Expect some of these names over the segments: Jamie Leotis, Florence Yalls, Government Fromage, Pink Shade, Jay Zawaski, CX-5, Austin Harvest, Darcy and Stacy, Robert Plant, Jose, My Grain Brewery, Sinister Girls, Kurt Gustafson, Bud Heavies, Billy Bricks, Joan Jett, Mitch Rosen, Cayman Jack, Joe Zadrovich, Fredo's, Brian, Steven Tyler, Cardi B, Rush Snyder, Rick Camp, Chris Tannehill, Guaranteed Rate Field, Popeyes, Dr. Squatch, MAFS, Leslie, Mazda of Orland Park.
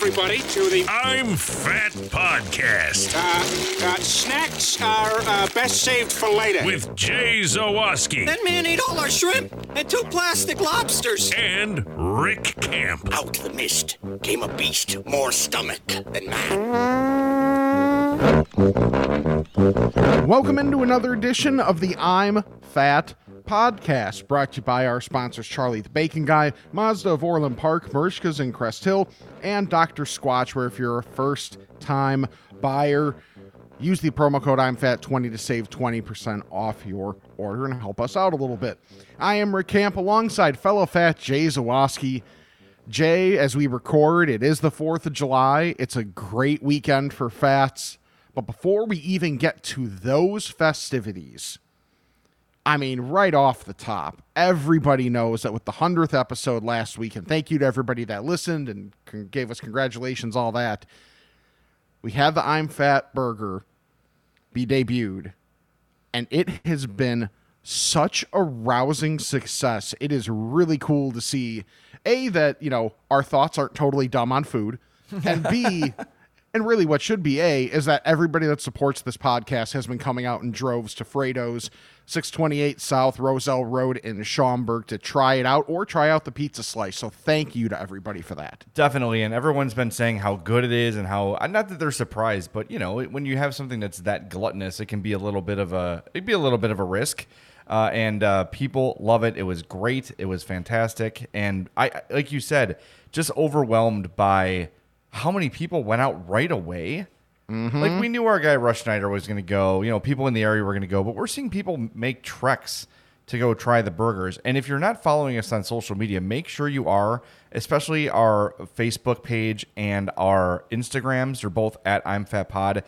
everybody to the I'm Fat Podcast. Snacks are best saved for later. With Jay Zawaski. That man ate all our shrimp and two plastic lobsters. And Rick Camp. Out the mist came a beast more stomach than man. Welcome into another edition of the I'm Fat Podcast, brought to you by our sponsors Charlie the Bacon Guy, Mazda of Orland Park, Mershka's in Crest Hill, and Dr. Squatch, where if you're a first-time buyer, use the promo code IMFAT20 to save 20% off your order and help us out a little bit. I am Rick Camp alongside fellow fat Jay Zawaski. Jay, as we record, it is the 4th of July. It's a great weekend for fats. But before we even get to those festivities, I mean, right off the top, everybody knows that with the 100th episode last week, and thank you to everybody that listened and gave us congratulations, all that, we had the I'm Fat Burger be debuted, and it has been such a rousing success. It is really cool to see, A, that, you know, our thoughts aren't totally dumb on food, and B, and really what should be A, is that everybody that supports this podcast has been coming out in droves to Fredo's, 628 South Roselle Road in Schaumburg, to try it out or try out the pizza slice. So thank you to everybody for that. Definitely. And everyone's been saying how good it is and how, not that they're surprised, but you know, when you have something that's that gluttonous, it can be a little bit of a, it'd be a little bit of a risk. And people love it. It was great. It was fantastic. And I, like you said, just overwhelmed by how many people went out right away. Mm-hmm. Like, we knew our guy Rush Snyder was going to go, you know, people in the area were going to go, but we're seeing people make treks to go try the burgers. And if you're not following us on social media, make sure you are, especially our Facebook page and our Instagrams. They're both at I'm Fat Pod.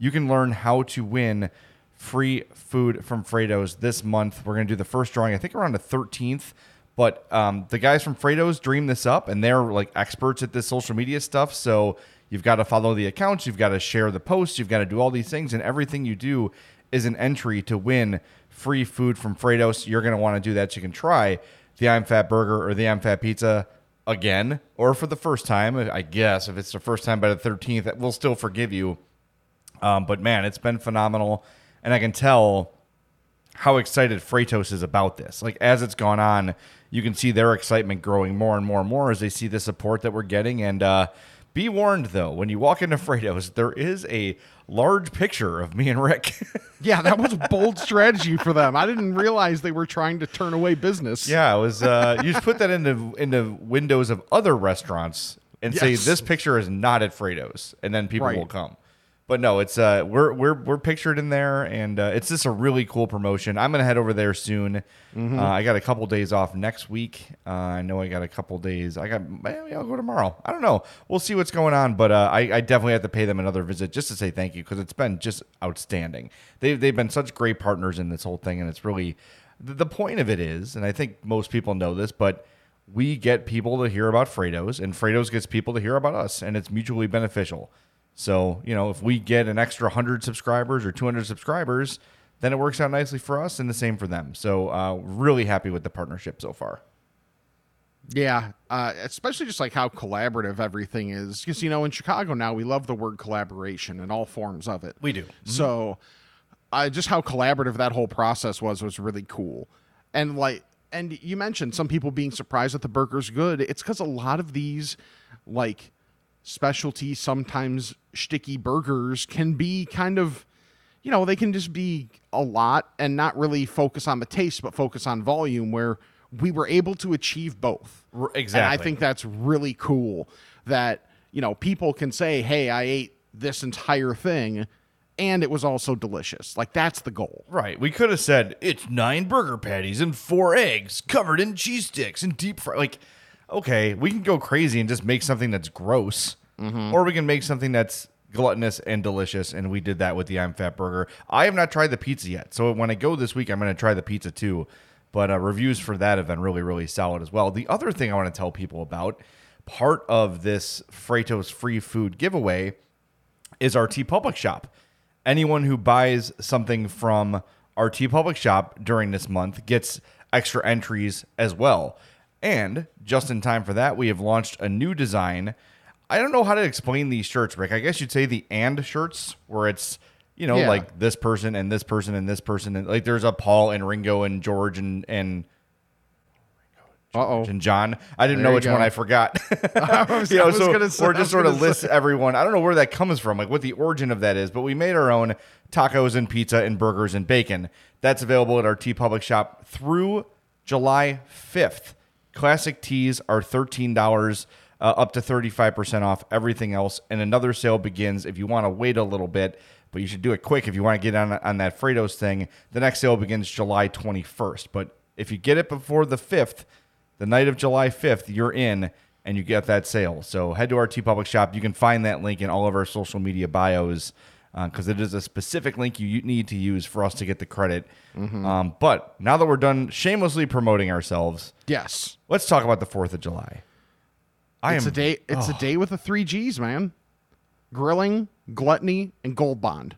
You can learn how to win free food from Fredo's this month. We're going to do the first drawing, I think around the 13th. But the guys from Fredo's dreamed this up, and they're like experts at this social media stuff. So you've got to follow the accounts. You've got to share the posts. You've got to do all these things. And everything you do is an entry to win free food from Fredo's. You're going to want to do that. You can try the I'm Fat Burger or the I'm Fat Pizza again, or for the first time, I guess. If it's the first time by the 13th, we'll still forgive you. But, man, it's been phenomenal. And I can tell how excited Freitos is about this. Like, as it's gone on, you can see their excitement growing more and more and more as they see the support that we're getting. And be warned, though, when you walk into Fredo's, there is a large picture of me and Rick. Yeah, that was bold strategy for them. I didn't realize they were trying to turn away business. Yeah, it was. You just put that into windows of other restaurants and yes, say this picture is not at Fredo's, and then people will come. But no, it's we're pictured in there, and it's just a really cool promotion. I'm gonna head over there soon. Mm-hmm. I got a couple days off next week. I know I got a couple days. Maybe I'll go tomorrow. I don't know. We'll see what's going on. But I definitely have to pay them another visit just to say thank you, because it's been just outstanding. They've been such great partners in this whole thing, and it's really the point of it is, and I think most people know this, but we get people to hear about Fredo's, and Fredo's gets people to hear about us, and it's mutually beneficial. So, you know, if we get an extra 100 subscribers or 200 subscribers, then it works out nicely for us and the same for them. So really happy with the partnership so far. Yeah, especially just like how collaborative everything is. Because, you know, in Chicago now, we love the word collaboration and all forms of it. We do. Mm-hmm. So just how collaborative that whole process was really cool. And like, and you mentioned some people being surprised that the burger's good. It's because a lot of these, like, specialty, sometimes shticky burgers can be kind of, you know, they can just be a lot and not really focus on the taste, but focus on volume, where we were able to achieve both. Exactly. And I think that's really cool that, you know, people can say, hey, I ate this entire thing and it was also delicious. Like, that's the goal. Right. We could have said it's 9 burger patties and 4 eggs covered in cheese sticks and deep fried. Like, okay, we can go crazy and just make something that's gross, mm-hmm. or we can make something that's gluttonous and delicious, and we did that with the I'm Fat Burger. I have not tried the pizza yet, so when I go this week, I'm going to try the pizza too, but reviews for that have been really, really solid as well. The other thing I want to tell people about, part of this Freitos free food giveaway is our TeePublic shop. Anyone who buys something from our TeePublic shop during this month gets extra entries as well. And just in time for that, we have launched a new design. I don't know how to explain these shirts, Rick. I guess you'd say the and shirts where it's, you know, like this person and this person and this person. And like there's a Paul and Ringo and George and John. I didn't know which one I forgot. We're just sort of list everyone. I don't know where that comes from, like what the origin of that is, but we made our own tacos and pizza and burgers and bacon. That's available at our TeePublic shop through July 5th. Classic teas are $13. Up to 35% off everything else. And another sale begins if you want to wait a little bit, but you should do it quick if you want to get on that Fredo's thing. The next sale begins July 21st. But if you get it before the 5th, the night of July 5th, you're in and you get that sale. So head to our TeePublic shop. You can find that link in all of our social media bios because it is a specific link you need to use for us to get the credit. Mm-hmm. But now that we're done shamelessly promoting ourselves, yes, let's talk about the 4th of July. It's a day with the three G's, man. Grilling, gluttony, and gold bond.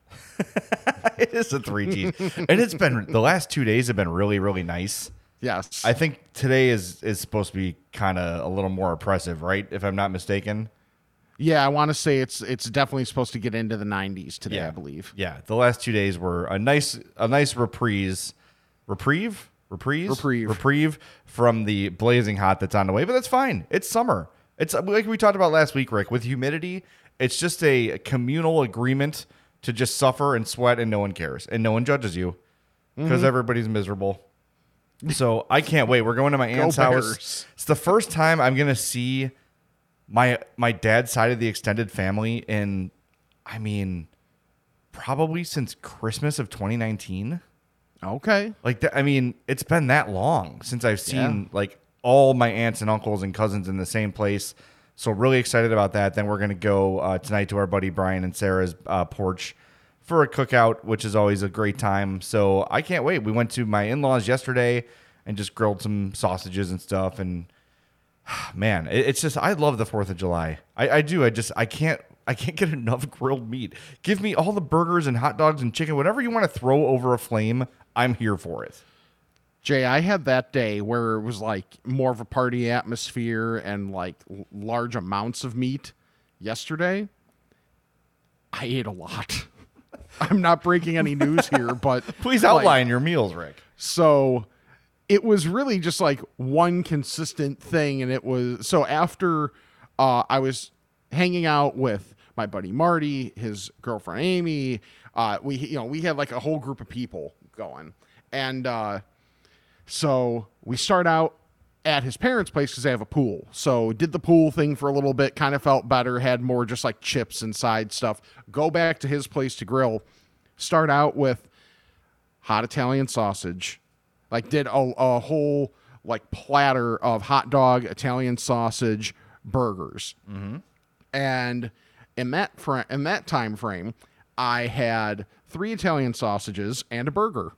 It is a three G's. And it's been, the last 2 days have been really, really nice. Yes. I think today is supposed to be kind of a little more oppressive, right? If I'm not mistaken. Yeah, I want to say it's definitely supposed to get into the 90s today, yeah. I believe. Yeah, the last 2 days were a nice reprieve from the blazing hot that's on the way, but that's fine. It's summer. It's like we talked about last week, Rick, with humidity. It's just a communal agreement to just suffer and sweat, and no one cares and no one judges you because everybody's miserable. So I can't wait. We're going to my aunt's house. It's the first time I'm going to see my dad's side of the extended family in, I mean, probably since Christmas of 2019. Okay. Like, I mean, it's been that long since I've seen like all my aunts and uncles and cousins in the same place. So really excited about that. Then we're going to go tonight to our buddy Brian and Sarah's porch for a cookout, which is always a great time. So I can't wait. We went to my in-laws yesterday and just grilled some sausages and stuff. And man, it's just, I love the 4th of July. I do. I can't get enough grilled meat. Give me all the burgers and hot dogs and chicken, whatever you want to throw over a flame. I'm here for it. Jay, I had that day where it was like more of a party atmosphere and like large amounts of meat. Yesterday, I ate a lot. I'm not breaking any news here, but please outline your meals, Rick. So it was really just like one consistent thing. And it was, so after I was hanging out with my buddy Marty, his girlfriend Amy, we had like a whole group of people going, and so we start out at his parents' place because they have a pool. So did the pool thing for a little bit, kind of felt better, had more just like chips and side stuff. Go back to his place to grill. Start out with hot Italian sausage, like did a whole like platter of hot dog, Italian sausage, burgers, and in that time frame, I had 3 Italian sausages and a burger.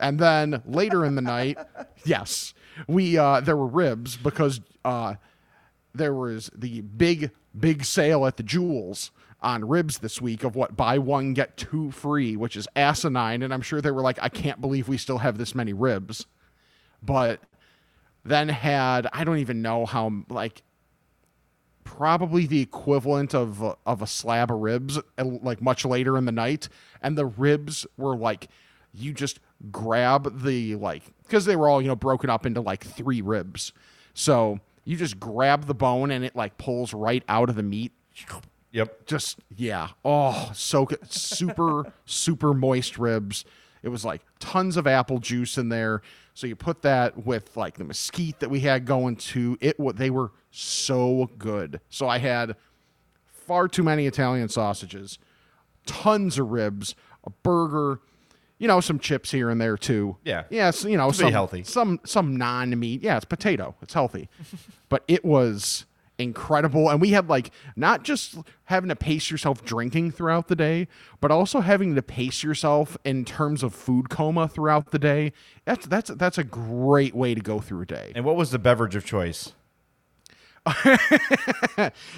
And then later in the night, yes, we there were ribs because there was the big sale at the Jewels on ribs this week of what, buy one get 2 free, which is asinine. And I'm sure they were like, I can't believe we still have this many ribs. But then had, I don't even know how, like, probably the equivalent of a slab of ribs, like much later in the night. And the ribs were like, you just grab the, like, because they were all, you know, broken up into like 3 ribs. So you just grab the bone and it like pulls right out of the meat. Yep. Just, yeah. Oh, so good. Super, super moist ribs. It was like tons of apple juice in there. So you put that with like the mesquite that we had going to it. They were so good. So I had far too many Italian sausages, tons of ribs, a burger, you know, some chips here and there too. Yeah. Yeah. So, you know, some healthy, some non-meat. Yeah. It's potato. It's healthy, but it was incredible. And we had like, not just having to pace yourself drinking throughout the day, but also having to pace yourself in terms of food coma throughout the day. That's a great way to go through a day. And what was the beverage of choice?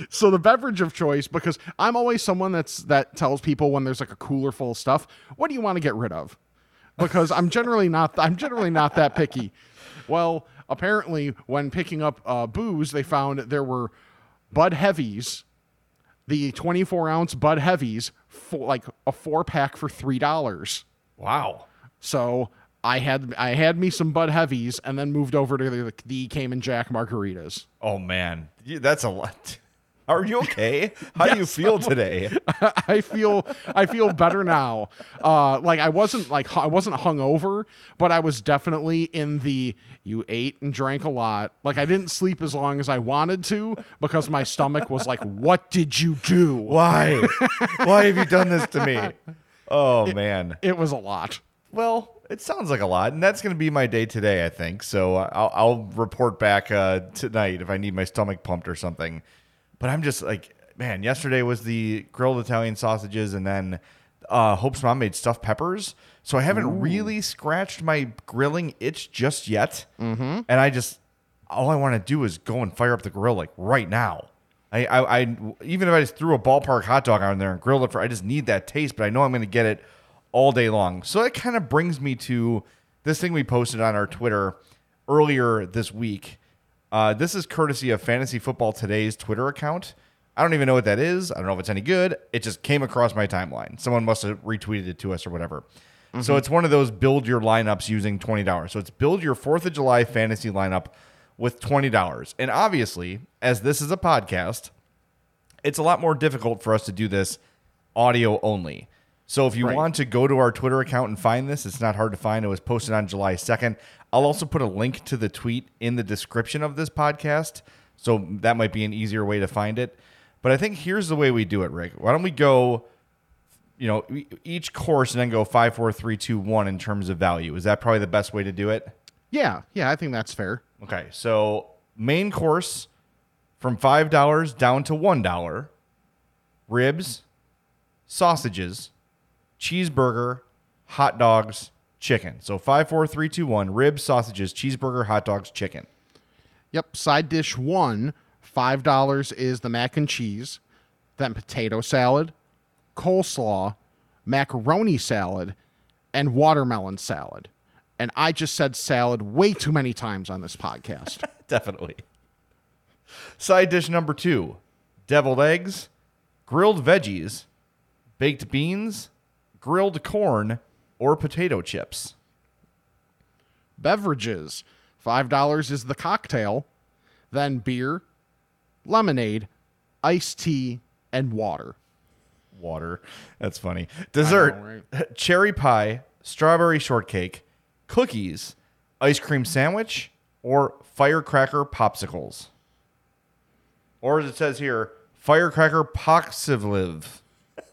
So the beverage of choice, because I'm always someone that tells people when there's like a cooler full of stuff, what do you want to get rid of? Because I'm generally not that picky. Well, apparently when picking up booze, they found there were Bud Heavies, the 24-ounce Bud Heavies, for like a four-pack for $3. Wow. So I had me some Bud Heavies and then moved over to the Cayman Jack margaritas. Oh, man. That's a lot. Are you okay? How do you feel today? I feel better now. I wasn't hungover, but I was definitely in the you ate and drank a lot. Like I didn't sleep as long as I wanted to because my stomach was like, "What did you do? Why? Why have you done this to me?" Oh man, it was a lot. Well, it sounds like a lot, and that's going to be my day today, I think. So I'll report back tonight if I need my stomach pumped or something. But I'm just like, man, yesterday was the grilled Italian sausages and then Hope's mom made stuffed peppers. So I haven't really scratched my grilling itch just yet. Mm-hmm. And all I want to do is go and fire up the grill like right now. I even if I just threw a ballpark hot dog on there and grilled it, I just need that taste, but I know I'm going to get it all day long. So that kind of brings me to this thing we posted on our Twitter earlier this week. This is courtesy of Fantasy Football Today's Twitter account. I don't even know what that is. I don't know if it's any good. It just came across my timeline. Someone must have retweeted it to us or whatever. Mm-hmm. So it's one of those build your lineups using $20. So it's build your 4th of July fantasy lineup with $20. And obviously, as this is a podcast, it's a lot more difficult for us to do this audio only. So if you want to go to our Twitter account and find this, it's not hard to find. It was posted on July 2nd. I'll also put a link to the tweet in the description of this podcast, so that might be an easier way to find it. But I think here's the way we do it, Rick. Why don't we go, each course and then go 5, 4, 3, 2, 1 in terms of value? Is that probably the best way to do it? Yeah, I think that's fair. Okay, so main course from $5 down to $1, ribs, sausages, cheeseburger, hot dogs, chicken. So 5, 4, 3, 2, 1. Ribs, sausages, cheeseburger, hot dogs, chicken. Yep. Side dish 1, $5 is the mac and cheese, then potato salad, coleslaw, macaroni salad, and watermelon salad. And I just said salad way too many times on this podcast. Definitely. Side dish number 2, deviled eggs, grilled veggies, baked beans, grilled corn, or potato chips. Beverages. $5 is the cocktail, then beer, lemonade, iced tea, and water. Water. That's funny. Dessert. I know, right? Cherry pie, strawberry shortcake, cookies, ice cream sandwich, or firecracker popsicles. Or as it says here, firecracker popsicles.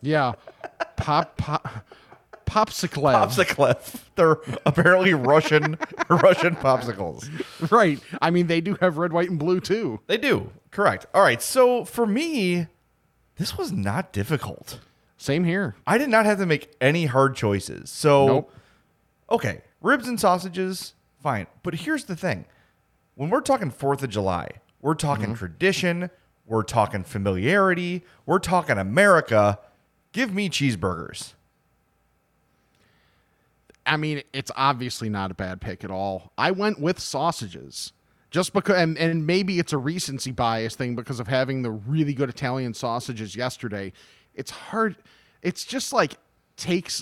Yeah. Popsicle. They're apparently Russian popsicles. Right. I mean, they do have red, white, and blue, too. They do. Correct. All right. So for me, this was not difficult. Same here. I did not have to make any hard choices. So, Okay. Ribs and sausages, fine. But here's the thing. When we're talking 4th of July, we're talking tradition. We're talking familiarity. We're talking America. Give me cheeseburgers. I mean, it's obviously not a bad pick at all. I went with sausages just because, and maybe it's a recency bias thing because of having the really good Italian sausages yesterday. It's hard. It's just like takes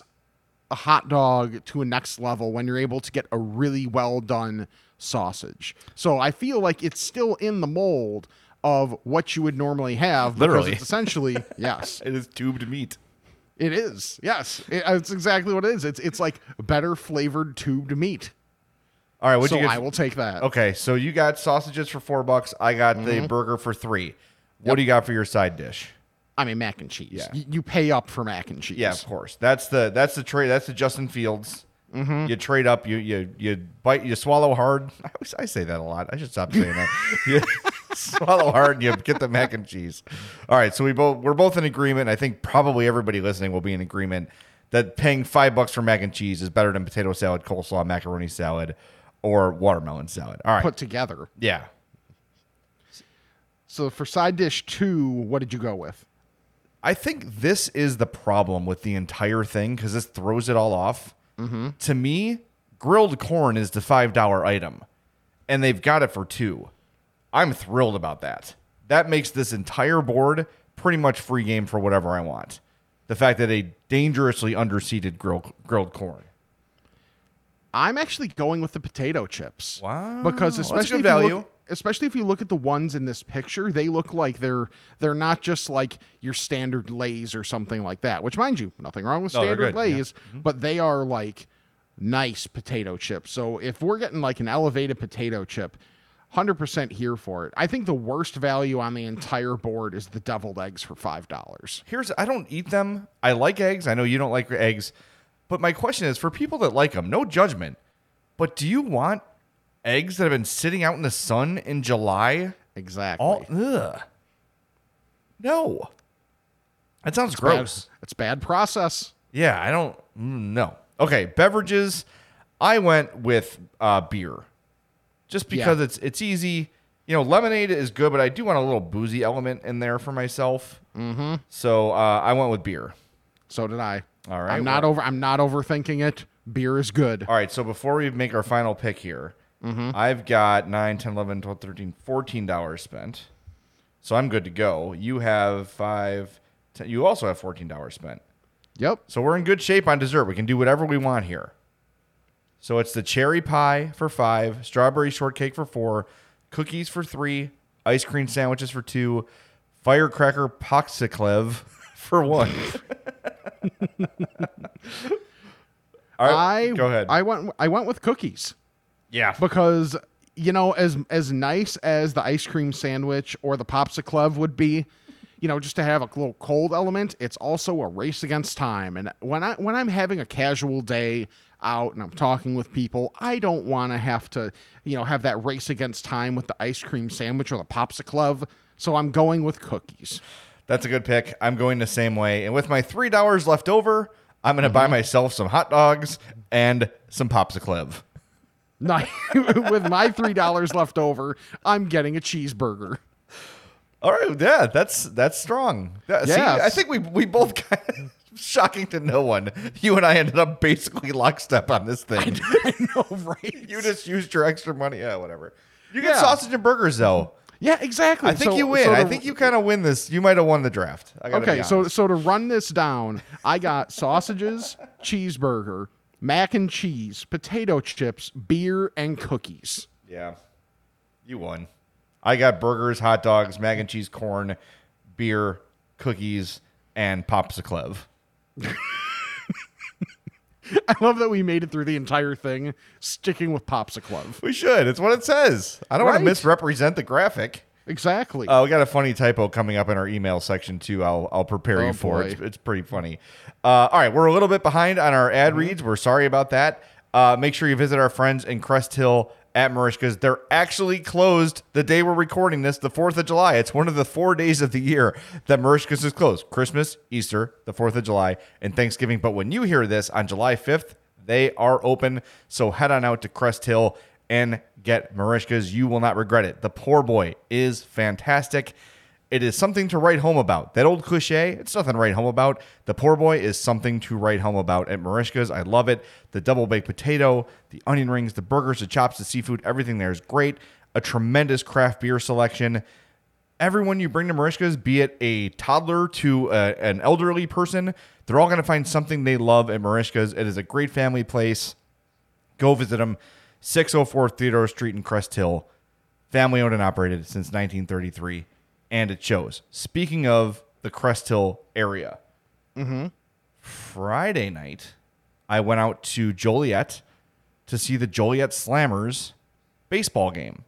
a hot dog to a next level when you're able to get a really well done sausage. So I feel like it's still in the mold of what you would normally have. Literally. It's essentially, yes. It is tubed meat. It is. Yes. It's exactly what it is. It's like better flavored tubed meat. All right. So I will take that. Okay. So you got sausages for $4. I got the burger for $3. What do you got for your side dish? I mean, mac and cheese. Yeah. You pay up for mac and cheese. Yeah, of course. That's the trade. That's the Justin Fields. Mm-hmm. You trade up. You bite. You swallow hard. I say that a lot. I should stop saying that. You swallow hard. And you get the mac and cheese. All right. So we're both in agreement. I think probably everybody listening will be in agreement that paying $5 for mac and cheese is better than potato salad, coleslaw, macaroni salad, or watermelon salad. All right. Put together. Yeah. So for side dish 2, what did you go with? I think this is the problem with the entire thing because this throws it all off. Mm-hmm. To me, grilled corn is the $5 item, and they've got it for $2. I'm thrilled about that. That makes this entire board pretty much free game for whatever I want. The fact that a dangerously underseeded grilled corn. I'm actually going with the potato chips. Wow. Because especially if you look at the ones in this picture, they look like they're not just like your standard Lay's or something like that, which, mind you, nothing wrong with standard Lay's, yeah. But they are like nice potato chips. So if we're getting like an elevated potato chip, 100% here for it. I think the worst value on the entire board is the deviled eggs for $5. I don't eat them. I like eggs. I know you don't like eggs. But my question is, for people that like them, no judgment, but do you want eggs that have been sitting out in the sun in July? Exactly. No. That sounds gross. Bad. It's bad process. Yeah, I don't... No. Okay, beverages. I went with beer. Just because it's easy. You know, lemonade is good, but I do want a little boozy element in there for myself. Mm-hmm. So I went with beer. So did I. All right. I'm not overthinking it. Beer is good. All right, so before we make our final pick here... Mm-hmm. I've got $9, $10, $11, $12, $13, $14 spent. So I'm good to go. You have $5, $10, you also have $14 spent. Yep. So we're in good shape on dessert. We can do whatever we want here. So it's the cherry pie for $5, strawberry shortcake for $4, cookies for $3, ice cream sandwiches for $2, firecracker poxiclev for $1. All right, go ahead. I went with cookies. Yeah, because, you know, as nice as the ice cream sandwich or the popsicle would be, you know, just to have a little cold element, it's also a race against time. And when I'm having a casual day out and I'm talking with people, I don't want to have to, you know, have that race against time with the ice cream sandwich or the popsicle. So I'm going with cookies. That's a good pick. I'm going the same way. And with my $3 left over, I'm going to buy myself some hot dogs and some popsicle. With my $3 left over, I'm getting a cheeseburger. All right, yeah, that's strong. Yeah, see, I think we both got, shocking to no one, you and I ended up basically lockstep on this thing. I know, right? You just used your extra money. Yeah, whatever. You get sausage and burgers, though. Yeah, exactly. I think you win. I think you kind of win this. You might have won the draft. Okay, so to run this down, I got sausages, cheeseburger, mac and cheese, potato chips, beer, and cookies. Yeah, you won. I got burgers, hot dogs, mac and cheese, corn, beer, cookies, and popsicle. I love that we made it through the entire thing sticking with popsicle. We should. It's what it says. I don't want to misrepresent the graphic. Exactly. We got a funny typo coming up in our email section, too. I'll prepare you for it. It's pretty funny. All right. We're a little bit behind on our ad reads. We're sorry about that. Make sure you visit our friends in Crest Hill at Mershka's. They're actually closed the day we're recording this, the 4th of July. It's one of the 4 days of the year that Mershka's is closed. Christmas, Easter, the 4th of July, and Thanksgiving. But when you hear this on July 5th, they are open. So head on out to Crest Hill and get Mershka's. You will not regret it. The poor boy is fantastic. It is something to write home about. That old cliche, it's nothing to write home about. The poor boy is something to write home about at Mershka's. I love it. The double-baked potato, the onion rings, the burgers, the chops, the seafood, everything there is great. A tremendous craft beer selection. Everyone you bring to Mershka's, be it a toddler to an elderly person, they're all going to find something they love at Mershka's. It is a great family place. Go visit them. 604 Theodore Street in Crest Hill, family owned and operated since 1933, and it shows. Speaking of the Crest Hill area, Friday night, I went out to Joliet to see the Joliet Slammers baseball game.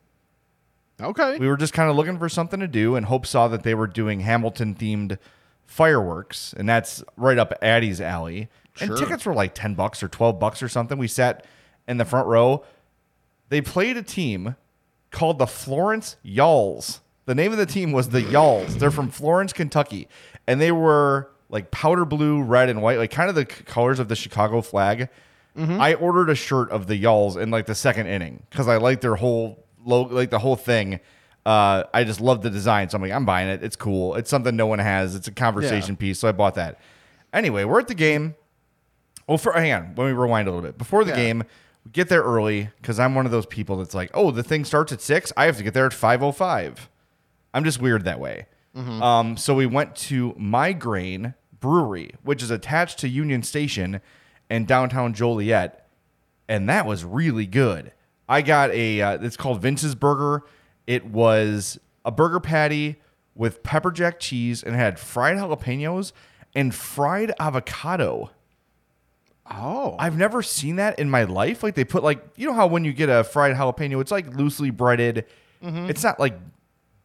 Okay. We were just kind of looking for something to do, and Hope saw that they were doing Hamilton-themed fireworks, and that's right up Addie's alley. Sure. And tickets were like $10 or $12 or something. We sat in the front row. They played a team called the Florence Yalls. The name of the team was the Yalls. They're from Florence, Kentucky. And they were like powder blue, red, and white, like kind of the colors of the Chicago flag. Mm-hmm. I ordered a shirt of the Yalls in like the second inning because I liked their whole logo, like the whole thing. I just loved the design. So I'm like, I'm buying it. It's cool. It's something no one has. It's a conversation piece. So I bought that. Anyway, we're at the game. Well, hang on. Let me rewind a little bit. Before the game, get there early because I'm one of those people that's like, oh, the thing starts at 6. I have to get there at 5:05. I'm just weird that way. Mm-hmm. So we went to My Grain Brewery, which is attached to Union Station and downtown Joliet, and that was really good. I got a, it's called Vince's Burger. It was a burger patty with pepper jack cheese and had fried jalapenos and fried avocado. Oh, I've never seen that in my life. Like they put like, you know how when you get a fried jalapeno, it's like loosely breaded. Mm-hmm. It's not like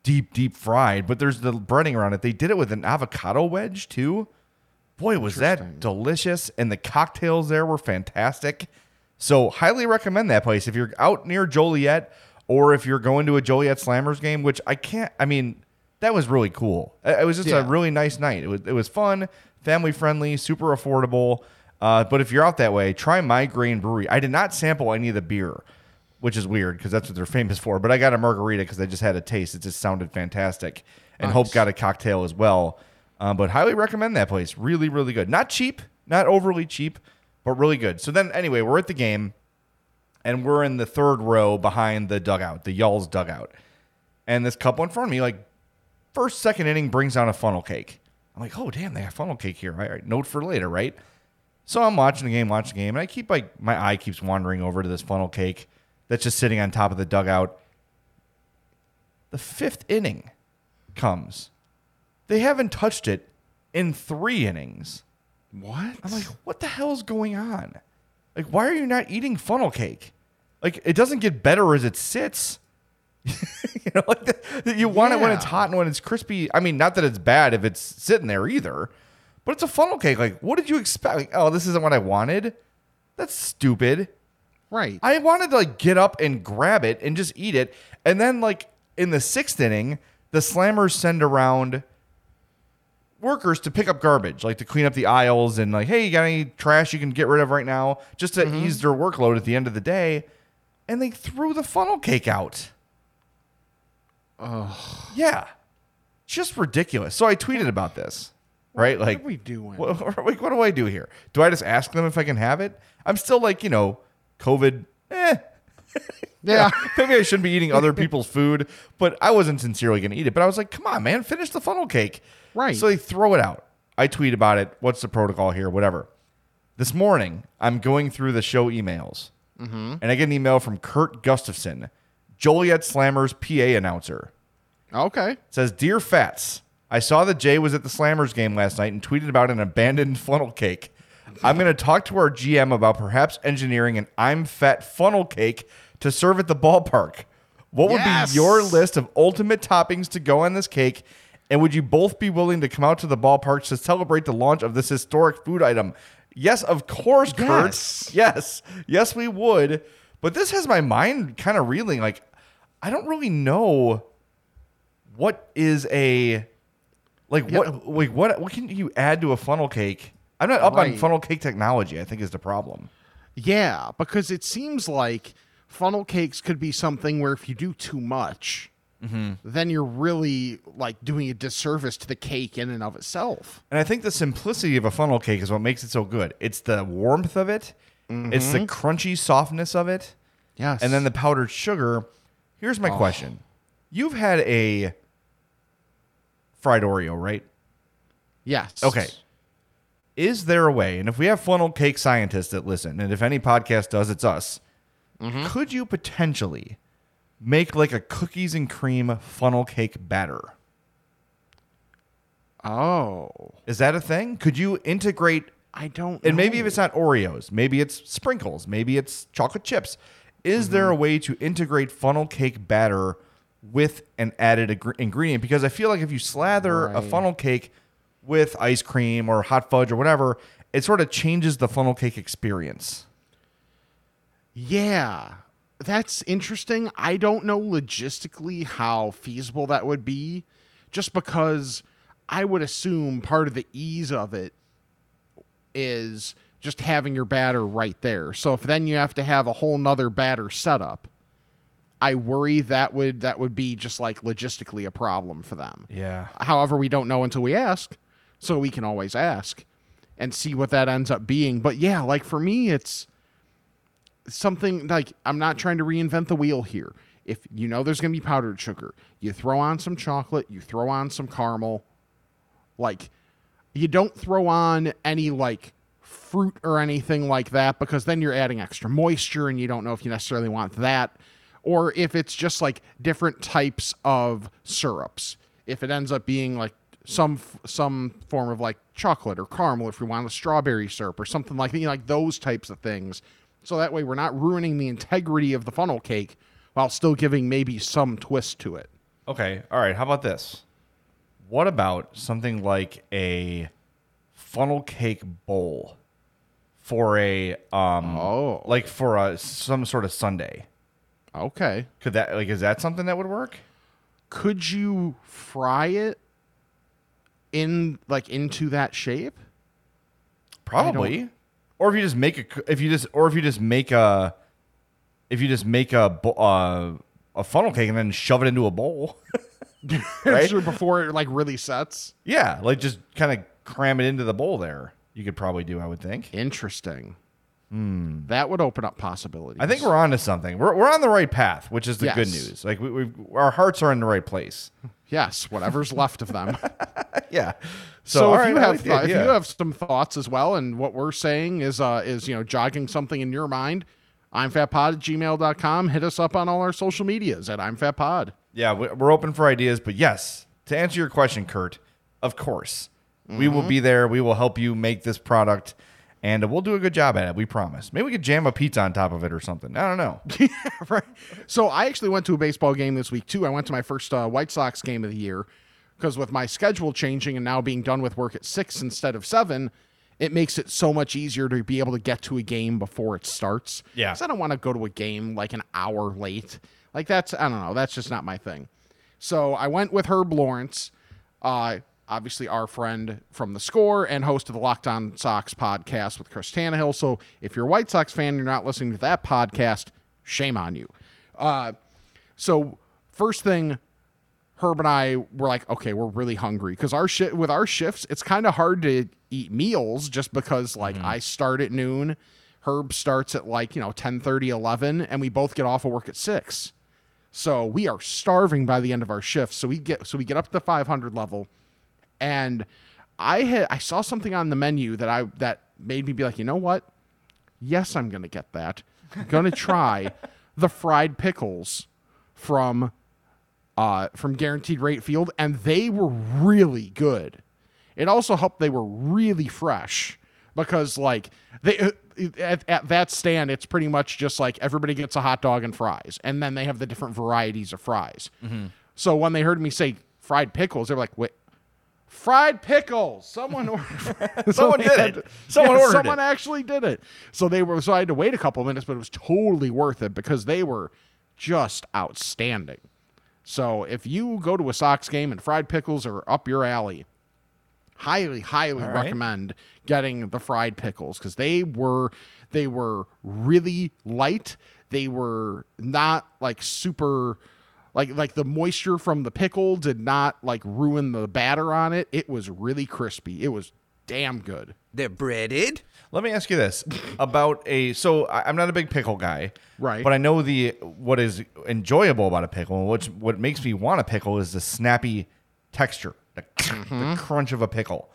deep fried, but there's the breading around it. They did it with an avocado wedge too. Boy, was that delicious. And the cocktails there were fantastic. So highly recommend that place. If you're out near Joliet or if you're going to a Joliet Slammers game, which I can't, I mean, that was really cool. It was just a really nice night. It was fun, family friendly, super affordable. But if you're out that way, try My Grain Brewery. I did not sample any of the beer, which is weird because that's what they're famous for. But I got a margarita because I just had a taste. It just sounded fantastic. And nice. Hope got a cocktail as well. But highly recommend that place. Really, really good. Not cheap, not overly cheap, but really good. So then, anyway, we're at the game, and we're in the third row behind the dugout, the Yalls dugout. And this couple in front of me, like, first, second inning, brings down a funnel cake. I'm like, oh, damn, they have funnel cake here. All right, note for later, right? So I'm watching the game, and I keep like my eye keeps wandering over to this funnel cake that's just sitting on top of the dugout. The fifth inning comes. They haven't touched it in 3 innings. What? I'm like, what the hell's going on? Like, why are you not eating funnel cake? Like, it doesn't get better as it sits. You know, like you want it when it's hot and when it's crispy. I mean, not that it's bad if it's sitting there either. But it's a funnel cake. Like, what did you expect? Like, oh, this isn't what I wanted? That's stupid. Right. I wanted to, like, get up and grab it and just eat it. And then, like, in the 6th inning, the Slammers send around workers to pick up garbage, like to clean up the aisles and, like, hey, you got any trash you can get rid of right now? Just to ease their workload at the end of the day. And they threw the funnel cake out. Oh. Yeah. Just ridiculous. So I tweeted about this. Right? What are we doing? What do I do here? Do I just ask them if I can have it? I'm still like, you know, COVID. Yeah. Maybe I shouldn't be eating other people's food, but I wasn't sincerely going to eat it. But I was like, come on, man, finish the funnel cake. Right. So they throw it out. I tweet about it. What's the protocol here? Whatever. This morning, I'm going through the show emails, and I get an email from Kurt Gustafson, Joliet Slammers PA announcer. Okay. It says, Dear Fats, I saw that Jay was at the Slammers game last night and tweeted about an abandoned funnel cake. I'm going to talk to our GM about perhaps engineering an I'm Fat funnel cake to serve at the ballpark. What would be your list of ultimate toppings to go on this cake? And would you both be willing to come out to the ballpark to celebrate the launch of this historic food item? Yes, of course, Kurt. Yes. Yes, we would. But this has my mind kind of reeling. Like, I don't really know what is a... Like what can you add to a funnel cake? I'm not up on funnel cake technology, I think, is the problem. Yeah, because it seems like funnel cakes could be something where if you do too much, then you're really like doing a disservice to the cake in and of itself. And I think the simplicity of a funnel cake is what makes it so good. It's the warmth of it. It's the crunchy softness of it. Yes. And then the powdered sugar. Here's my question. You've had a fried Oreo, right? Yes. Okay. Is there a way, and if we have funnel cake scientists that listen, and if any podcast does, it's us, could you potentially make like a cookies and cream funnel cake batter? Oh. Is that a thing? Could you integrate? I don't know. And maybe if it's not Oreos, maybe it's sprinkles, maybe it's chocolate chips. Is there a way to integrate funnel cake batter with an added ingredient? Because I feel like if you slather a funnel cake with ice cream or hot fudge or whatever, it sort of changes the funnel cake experience. Yeah, that's interesting. I don't know logistically how feasible that would be, just because I would assume part of the ease of it is just having your batter right there. So if then you have to have a whole nother batter setup, I worry that would be just like logistically a problem for them. Yeah. However, we don't know until we ask, so we can always ask and see what that ends up being. But yeah, like for me, it's something like I'm not trying to reinvent the wheel here. If you know there's going to be powdered sugar, you throw on some chocolate, you throw on some caramel. Like, you don't throw on any, like, fruit or anything like that, because then you're adding extra moisture and you don't know if you necessarily want that. Or if it's just, like, different types of syrups. If it ends up being, like, some form of, like, chocolate or caramel, if we want a strawberry syrup or something like that, you know, like those types of things. So that way we're not ruining the integrity of the funnel cake while still giving maybe some twist to it. Okay. All right. How about this? What about something like a funnel cake bowl for a like for a some sort of sundae? Okay. Could that, like, is that something that would work? Could you fry it in, like, into that shape? Probably. Or if you just make a, if you just make a funnel cake and then shove it into a bowl, right? Sure, before it, like, really sets. Yeah, like, just kind of cram it into the bowl there. You could probably do, I would think. Interesting. That would open up possibilities. I think we're on to something. We're on the right path, which is the good news. Like, our hearts are in the right place. Yes, whatever's left of them. Yeah. So if you have some thoughts as well, and what we're saying is, you know, jogging something in your mind, I'mFatPod@gmail.com. Hit us up on all our social medias at I'mFatPod. Yeah, we're open for ideas. But yes, to answer your question, Kurt, of course, we will be there. We will help you make this product, and we'll do a good job at it. We promise. Maybe we could jam a pizza on top of it or something. I don't know. Yeah, right. So I actually went to a baseball game this week, too. I went to my first White Sox game of the year, because with my schedule changing and now being done with work at 6 instead of 7, it makes it so much easier to be able to get to a game before it starts. Yeah. Because I don't want to go to a game like an hour late. Like, that's, I don't know, that's just not my thing. So I went with Herb Lawrence, obviously our friend from The Score and host of the Locked On Sox podcast with Chris Tannehill. So if you're a White Sox fan and you're not listening to that podcast, shame on you. So first thing, Herb and I were like, okay, we're really hungry, because with our shifts, it's kind of hard to eat meals just because, like, I start at noon, Herb starts at, like, you know, 10:30, 11, and we both get off of work at 6. So we are starving by the end of our shift. So we get up to the 500 level, and I saw something on the menu that made me be like, you know what? Yes, I'm gonna get that. I'm gonna try the fried pickles from Guaranteed Rate Field, and they were really good. It also helped they were really fresh, because, like, they at that stand, it's pretty much just like everybody gets a hot dog and fries, and then they have the different varieties of fries. Mm-hmm. So when they heard me say fried pickles, they were like, wait, fried pickles! Someone ordered. Someone actually did it. So they were. So I had to wait a couple minutes, but it was totally worth it, because they were just outstanding. So if you go to a Sox game and fried pickles are up your alley, highly, highly recommend getting the fried pickles, because they were really light. They were not, like, super, like the moisture from the pickle did not, like, ruin the batter on it. It was really crispy. It was damn good. They're breaded. Let me ask you this about so I'm not a big pickle guy, right? But I know what is enjoyable about a pickle, and what makes me want a pickle is the snappy texture, the crunch of a pickle.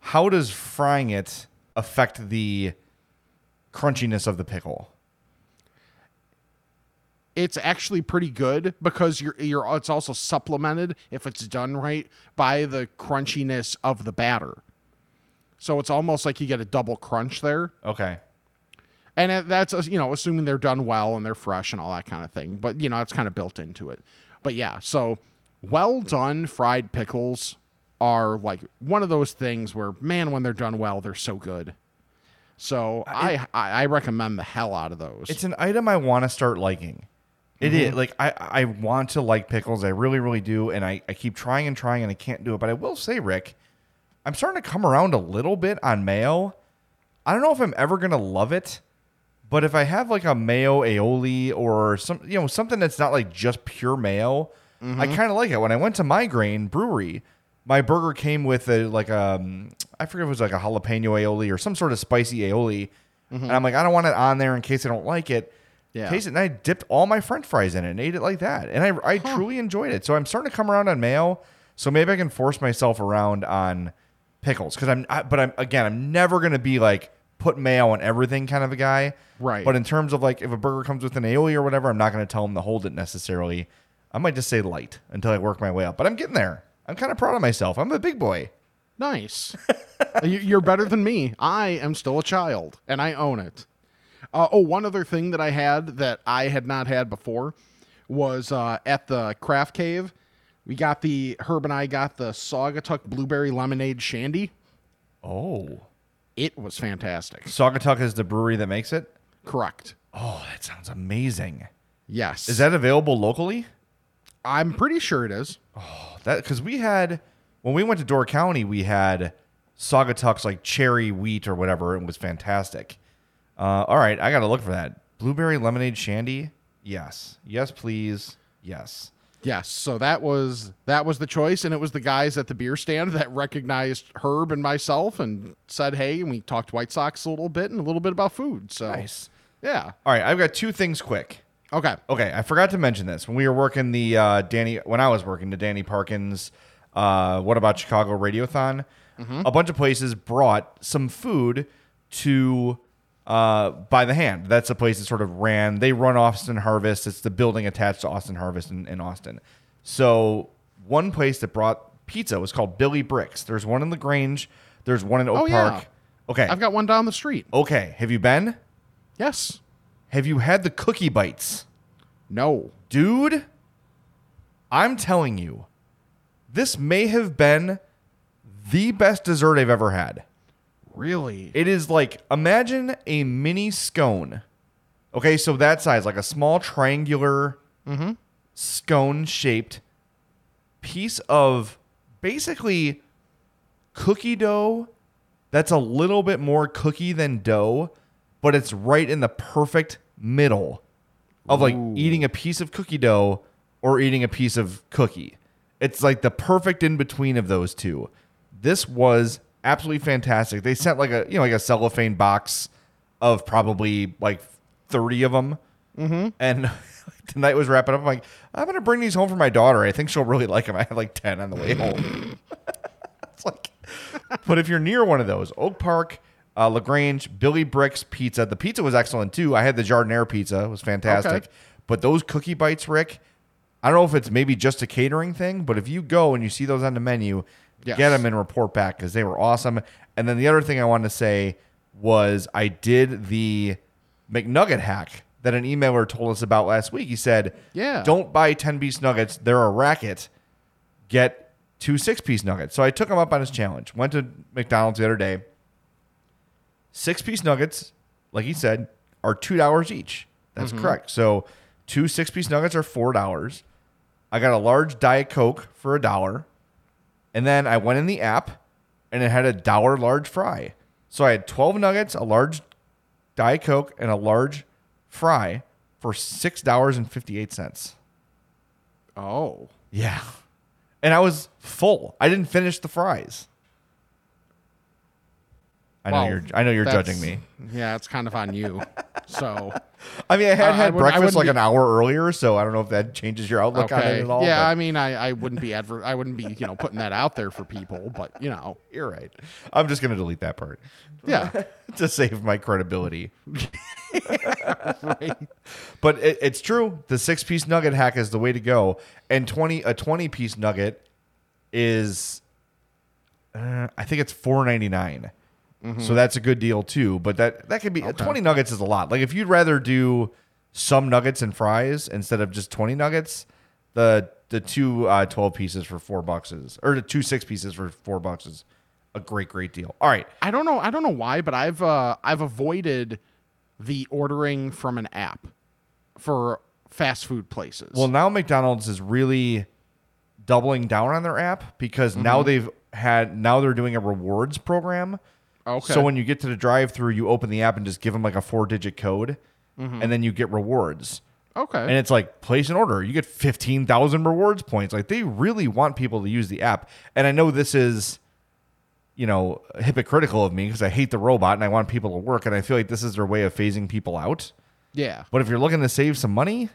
How does frying it affect the crunchiness of the pickle? It's actually pretty good, because it's also supplemented, if it's done right, by the crunchiness of the batter. So it's almost like you get a double crunch there. Okay. And that's, you know, assuming they're done well and they're fresh and all that kind of thing. But, you know, that's kind of built into it. But, yeah, so well done fried pickles are, like, one of those things where, man, when they're done well, they're so good. So I recommend the hell out of those. It's an item I want to start liking. It is. Like, I want to like pickles. I really, really do. And I keep trying and trying, and I can't do it. But I will say, Rick, I'm starting to come around a little bit on mayo. I don't know if I'm ever going to love it, but if I have, like, a mayo aioli or something that's not, like, just pure mayo, I kind of like it. When I went to My Grain Brewery, my burger came with I forget if it was, like, a jalapeno aioli or some sort of spicy aioli. And I'm like, I don't want it on there in case I don't like it. Yeah. Tasted it, and I dipped all my French fries in it and ate it like that. And I truly enjoyed it. So I'm starting to come around on mayo. So maybe I can force myself around on pickles because I'm never gonna be like put mayo on everything kind of a guy. Right. But in terms of like if a burger comes with an aioli or whatever, I'm not gonna tell them to hold it necessarily. I might just say light until I work my way up. But I'm getting there. I'm kind of proud of myself. I'm a big boy. Nice. You're better than me. I am still a child, and I own it. One other thing that I had that I had not had before was at the Craft Cave. Herb and I got the Saugatuck Blueberry Lemonade Shandy. Oh. It was fantastic. Saugatuck is the brewery that makes it? Correct. Oh, that sounds amazing. Yes. Is that available locally? I'm pretty sure it is. Oh, because we had... When we went to Door County, we had Saugatuck's like cherry wheat or whatever. It was fantastic. All right. I got to look for that. Blueberry lemonade shandy. Yes. Yes, please. Yes. Yes. So that was the choice. And it was the guys at the beer stand that recognized Herb and myself and said, hey, and we talked White Sox a little bit about food. So nice. Yeah. All right. I've got two things quick. Okay. I forgot to mention this when we were working when I was working the Danny Parkins, What About Chicago Radiothon? Mm-hmm. A bunch of places brought some food to By the Hand. That's a place that sort of ran. They run Austin Harvest. It's the building attached to Austin Harvest in Austin. So one place that brought pizza was called Billy Bricks. There's one in LaGrange. There's one in Oak Park. Yeah. Okay, I've got one down the street. Okay, have you been? Yes. Have you had the cookie bites? No. Dude, I'm telling you. This may have been the best dessert I've ever had. Really? It is like, imagine a mini scone. Okay, so that size, like a small triangular scone-shaped piece of basically cookie dough that's a little bit more cookie than dough, but it's right in the perfect middle of like eating a piece of cookie dough or eating a piece of cookie. It's like the perfect in-between of those two. This was absolutely fantastic. They sent like a cellophane box of probably like 30 of them. Mm-hmm. And tonight was wrapping up. I'm like, I'm going to bring these home for my daughter. I think she'll really like them. I had like 10 on the way home. It's like, but if you're near one of those, Oak Park, LaGrange, Billy Bricks Pizza. The pizza was excellent too. I had the Jardinere pizza. It was fantastic. Okay. But those cookie bites, Rick... I don't know if it's maybe just a catering thing, but if you go and you see those on the menu, Get them and report back because they were awesome. And then the other thing I wanted to say was I did the McNugget hack that an emailer told us about last week. He said, Don't buy 10-piece nuggets. They're a racket. Get 2 6-piece nuggets. So I took him up on his challenge. Went to McDonald's the other day. 6-piece nuggets, like he said, are $2 each. That's correct. So 2 6-piece nuggets are $4. I got a large Diet Coke for $1, and then I went in the app, and it had $1 large fry. So I had 12 nuggets, a large Diet Coke, and a large fry for $6.58. Oh. Yeah. And I was full. I didn't finish the fries. I know you're judging me. Yeah, it's kind of on you. So, I mean, I had breakfast like an hour earlier, so I don't know if that changes your outlook on it at all. Yeah, but. I mean, I wouldn't be putting that out there for people, but you know, you're right. I'm just gonna delete that part. Yeah, to save my credibility. Right. But it's true. The 6-piece nugget hack is the way to go, and 20-piece nugget is, I think it's $4.99. Mm-hmm. So that's a good deal too, but that could be 20 nuggets is a lot. Like if you'd rather do some nuggets and fries instead of just 20 nuggets, the 2 12 pieces for $4 is, or the 2 6 pieces for $4 is a great deal. All right, I don't know why, but I've avoided the ordering from an app for fast food places. Well, now McDonald's is really doubling down on their app because now they're doing a rewards program. Okay. So when you get to the drive-thru, you open the app and just give them like a 4-digit code, and then you get rewards. Okay. And it's like, place an order. You get 15,000 rewards points. Like, they really want people to use the app. And I know this is, you know, hypocritical of me because I hate the robot and I want people to work, and I feel like this is their way of phasing people out. Yeah. But if you're looking to save some money,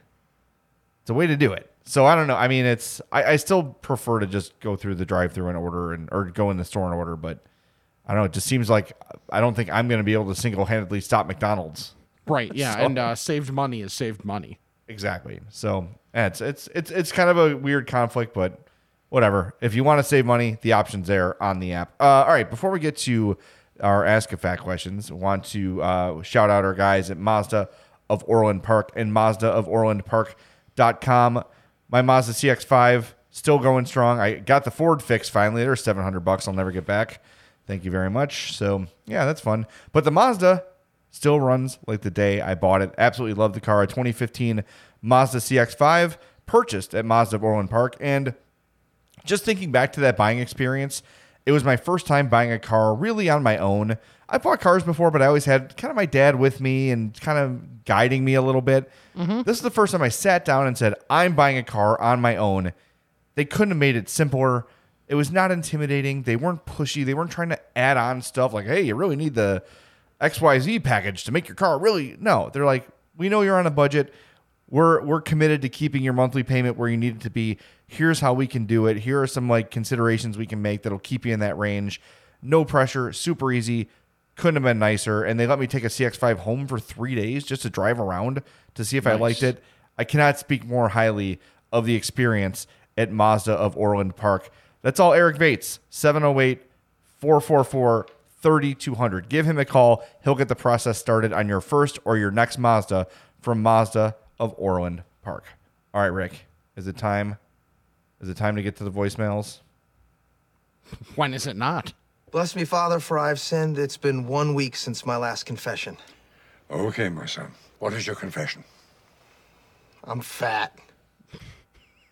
it's a way to do it. So I don't know. I mean, it's I still prefer to just go through the drive-thru and order, and or go in the store and order. But I don't know. It just seems like I don't think I'm going to be able to single-handedly stop McDonald's. Right. Yeah. So. And saved money is saved money. Exactly. So yeah, it's kind of a weird conflict, but whatever. If you want to save money, the option's there on the app. All right. Before we get to our Ask a Fact questions, I want to shout out our guys at Mazda of Orland Park and MazdaofOrlandPark.com. My Mazda CX-5 still going strong. I got the Ford fix finally. There's $700 I'll never get back. Thank you very much. So yeah, that's fun. But the Mazda still runs like the day I bought it. Absolutely love the car. A 2015 Mazda CX-5 purchased at Mazda of Orland Park. And just thinking back to that buying experience, it was my first time buying a car really on my own. I bought cars before, but I always had kind of my dad with me and kind of guiding me a little bit. Mm-hmm. This is the first time I sat down and said, I'm buying a car on my own. They couldn't have made it simpler. It was not intimidating. They weren't pushy. They weren't trying to add on stuff like, hey, you really need the XYZ package to make your car really. No, they're like, we know you're on a budget. We're committed to keeping your monthly payment where you need it to be. Here's how we can do it. Here are some like considerations we can make that'll keep you in that range. No pressure, super easy. Couldn't have been nicer. And they let me take a CX-5 home for 3 days just to drive around to see if I liked it. I cannot speak more highly of the experience at Mazda of Orland Park. That's all Eric Bates, 708-444-3200. Give him a call. He'll get the process started on your first or your next Mazda from Mazda of Orland Park. All right, Rick, is it time? Is it time to get to the voicemails? When is it not? Bless me, Father, for I've sinned. It's been 1 week since my last confession. Okay, my son. What is your confession? I'm fat.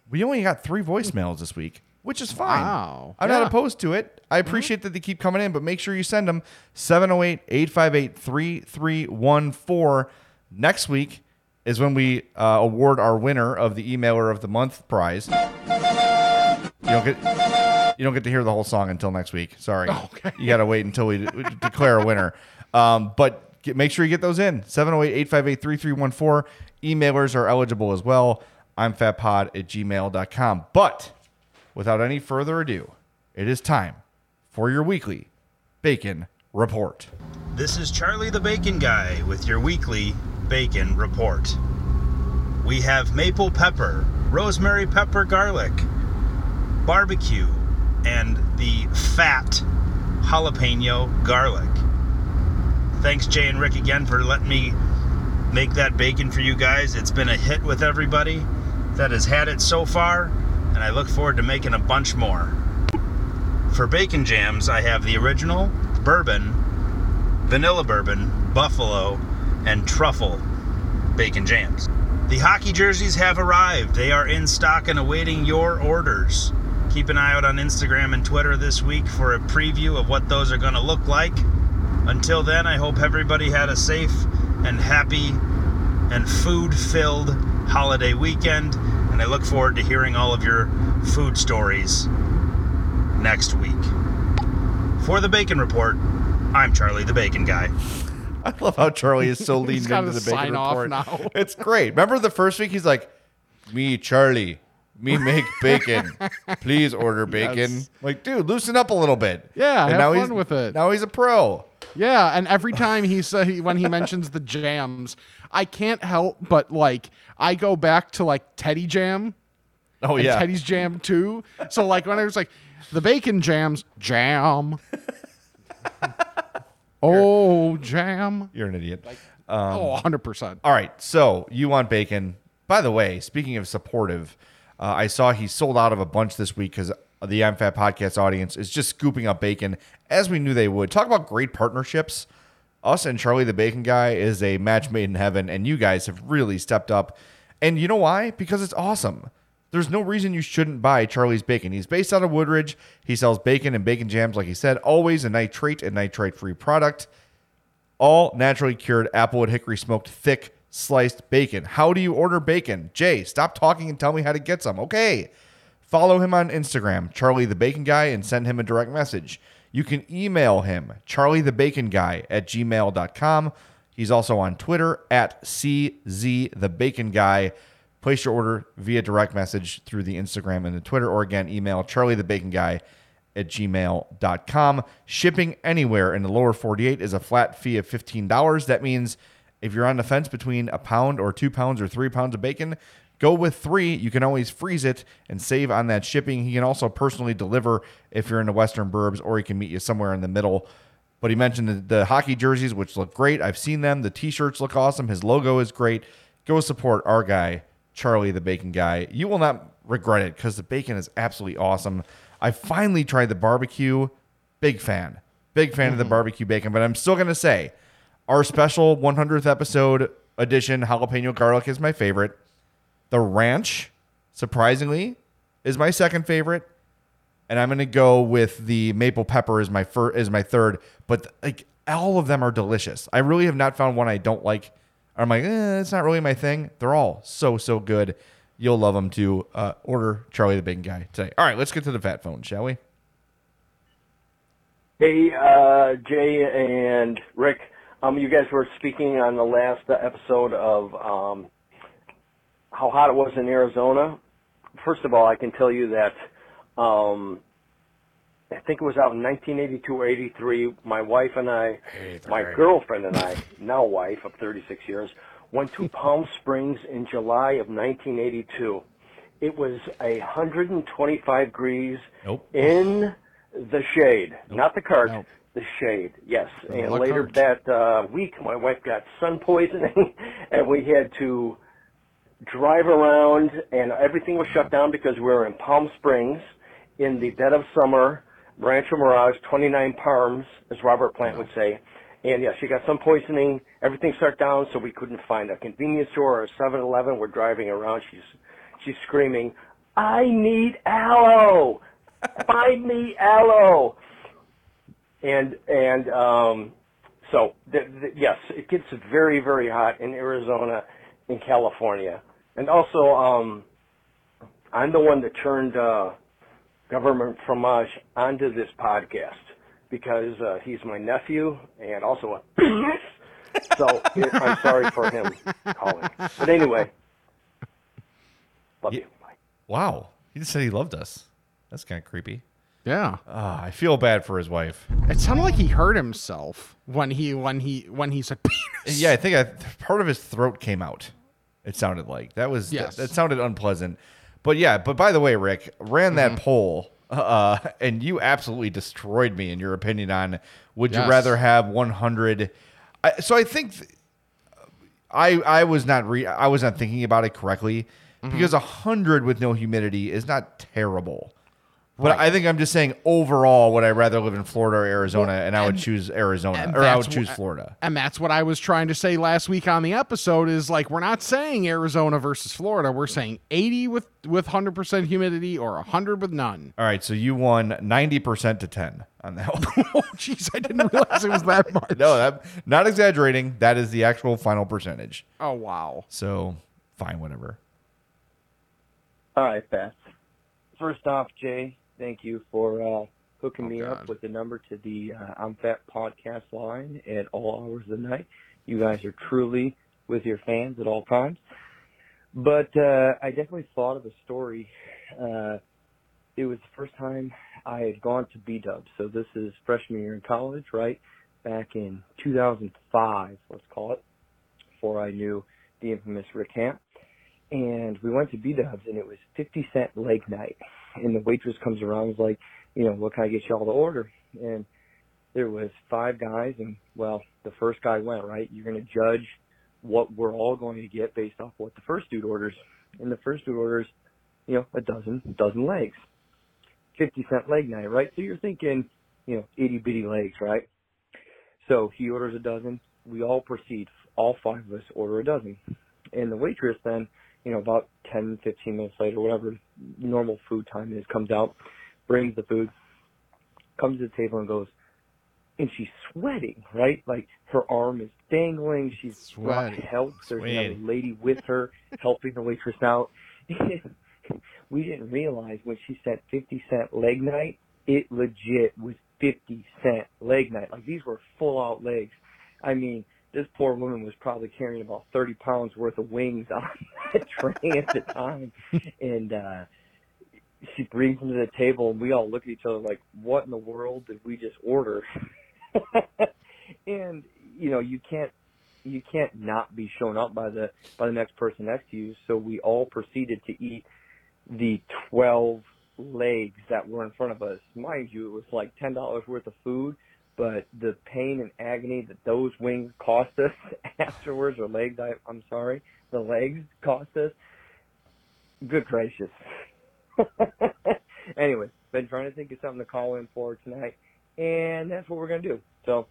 We only got 3 voicemails this week, which is fine. Wow. I'm not opposed to it. I appreciate that they keep coming in, but make sure you send them 708-858-3314. Next week is when we award our winner of the Emailer of the Month prize. You don't get to hear the whole song until next week. Sorry. Okay. You got to wait until we declare a winner. But make sure you get those in. 708-858-3314. Emailers are eligible as well. I'm fatpod@gmail.com. But without any further ado, it is time for your weekly Bacon Report. This is Charlie the Bacon Guy with your weekly Bacon Report. We have maple pepper, rosemary pepper garlic, barbecue, and the fat jalapeno garlic. Thanks, Jay and Rick, again for letting me make that bacon for you guys. It's been a hit with everybody that has had it so far, and I look forward to making a bunch more. For bacon jams, I have the original, bourbon, vanilla bourbon, buffalo, and truffle bacon jams. The hockey jerseys have arrived. They are in stock and awaiting your orders. Keep an eye out on Instagram and Twitter this week for a preview of what those are going to look like. Until then, I hope everybody had a safe and happy and food-filled holiday weekend, and I look forward to hearing all of your food stories next week. For the Bacon Report, I'm Charlie the Bacon Guy. I love how Charlie is so leaned into the Bacon Report now. It's great. Remember the first week? He's like, me, Charlie. Me make bacon. Please order bacon. Yes. Like, dude, loosen up a little bit. Yeah, and have fun with it. Now he's a pro. Yeah, and every time when he mentions the jams, I can't help but, like, I go back to, like, Teddy Jam. Oh, yeah. Teddy's Jam, too. So, like, when I was like, the bacon jams, jam. Oh, jam. You're an idiot. Like, 100%. All right, so you want bacon. By the way, speaking of supportive, I saw he sold out of a bunch this week because the I'm Fat Podcast audience is just scooping up bacon, as we knew they would. Talk about great partnerships. Us and Charlie the Bacon Guy is a match made in heaven, and you guys have really stepped up. And you know why? Because it's awesome. There's no reason you shouldn't buy Charlie's bacon. He's based out of Woodridge. He sells bacon and bacon jams, like he said. Always a nitrate and nitrite-free product. All naturally cured apple and hickory smoked thick sliced bacon. How do you order bacon? Jay, stop talking and tell me how to get some. Okay. Follow him on Instagram, Charlie the Bacon Guy, and send him a direct message. You can email him, charliethebaconguy@gmail.com. He's also on Twitter at CZ the Bacon Guy. Place your order via direct message through the Instagram and the Twitter, or again, email charliethebaconguy@gmail.com. Shipping anywhere in the lower 48 is a flat fee of $15. That means if you're on the fence between a pound or 2 pounds or 3 pounds of bacon, go with 3. You can always freeze it and save on that shipping. He can also personally deliver if you're in the Western Burbs, or he can meet you somewhere in the middle. But he mentioned the hockey jerseys, which look great. I've seen them. The T-shirts look awesome. His logo is great. Go support our guy, Charlie the Bacon Guy. You will not regret it, because the bacon is absolutely awesome. I finally tried the barbecue. Big fan of the barbecue bacon. But I'm still going to say our special 100th episode edition jalapeno garlic is my favorite. The ranch, surprisingly, is my second favorite. And I'm going to go with the maple pepper as my third. But like all of them are delicious. I really have not found one I don't like. I'm like, it's not really my thing. They're all so, so good. You'll love them too. Order Charlie the Bacon Guy today. All right, let's get to the fat phone, shall we? Hey, Jay and Rick. You guys were speaking on the last episode of how hot it was in Arizona. First of all, I can tell you that I think it was out in 1982 or 83, my wife and I, my girlfriend and I, now wife of 36 years, went to Palm Springs in July of 1982. It was 125 degrees in the shade. Nope. Not the cart, the shade, yes. Not and later cart. That week, my wife got sun poisoning, and we had to drive around, and everything was shut down because we were in Palm Springs in the dead of summer, Rancho Mirage, 29 Palms, as Robert Plant would say. And yeah, she got some poisoning. Everything shut down, so we couldn't find a convenience store or a 7-Eleven. We're driving around. She's screaming, "I need aloe! Find me aloe!" So yes, it gets very, very hot in Arizona, in California, and also I'm the one that turned Government Fromage onto this podcast, because he's my nephew and also a so I'm sorry for him calling. But anyway, love you. Bye. Wow. He just said he loved us. That's kind of creepy. Yeah. I feel bad for his wife. It sounded like he hurt himself when he said penis. Yeah, I think part of his throat came out. It sounded like. That was that sounded unpleasant. But yeah, by the way, Rick, ran that poll, and you absolutely destroyed me in your opinion on would you rather have 100. So I think I was not thinking about it correctly, because 100 with no humidity is not terrible. But I think I'm just saying overall, would I rather live in Florida or Arizona? Well, and I would choose Arizona, or I would choose Florida. And that's what I was trying to say last week on the episode is, like, we're not saying Arizona versus Florida. We're saying 80 with 100% humidity or 100 with none. All right, so you won 90% to 10 on that one. Oh, jeez, I didn't realize it was that much. No, not exaggerating. That is the actual final percentage. Oh, wow. So, fine, whatever. All right, Beth. First off, Jay, thank you for hooking me up with the number to the I'm Fat podcast line at all hours of the night. You guys are truly with your fans at all times. But I definitely thought of a story. It was the first time I had gone to B-Dub. So this is freshman year in college, right? Back in 2005, let's call it, before I knew the infamous Rick Camp. And we went to B-Dubs, and it was 50 cent leg night. And the waitress comes around and is like, what can I get y'all to order? And there was 5 guys, and, well, the first guy went, right? You're going to judge what we're all going to get based off what the first dude orders. And the first dude orders, a dozen legs. 50 cent leg night, right? So you're thinking, itty-bitty legs, right? So he orders a dozen. We all proceed. All 5 of us order a dozen. And the waitress then, about 10, 15 minutes later, whatever normal food time is, comes out, brings the food, comes to the table and goes, and she's sweating, right? Like her arm is dangling. She's got help. There's another lady with her helping the waitress out. We didn't realize when she said 50 cent leg night, it legit was 50 cent leg night. Like these were full out legs. I mean, This poor woman was probably carrying about 30 pounds worth of wings on the train at the time. And she brings them to the table, and we all look at each other like, what in the world did we just order? And, you know, you can't not be shown up by the next person next to you. So we all proceeded to eat the 12 legs that were in front of us. Mind you, it was like $10 worth of food, but the pain and agony that those wings cost us afterwards, or legs, I'm sorry, the legs cost us, good gracious. Anyway, been trying to think of something to call in for tonight, and that's what we're going to do. So,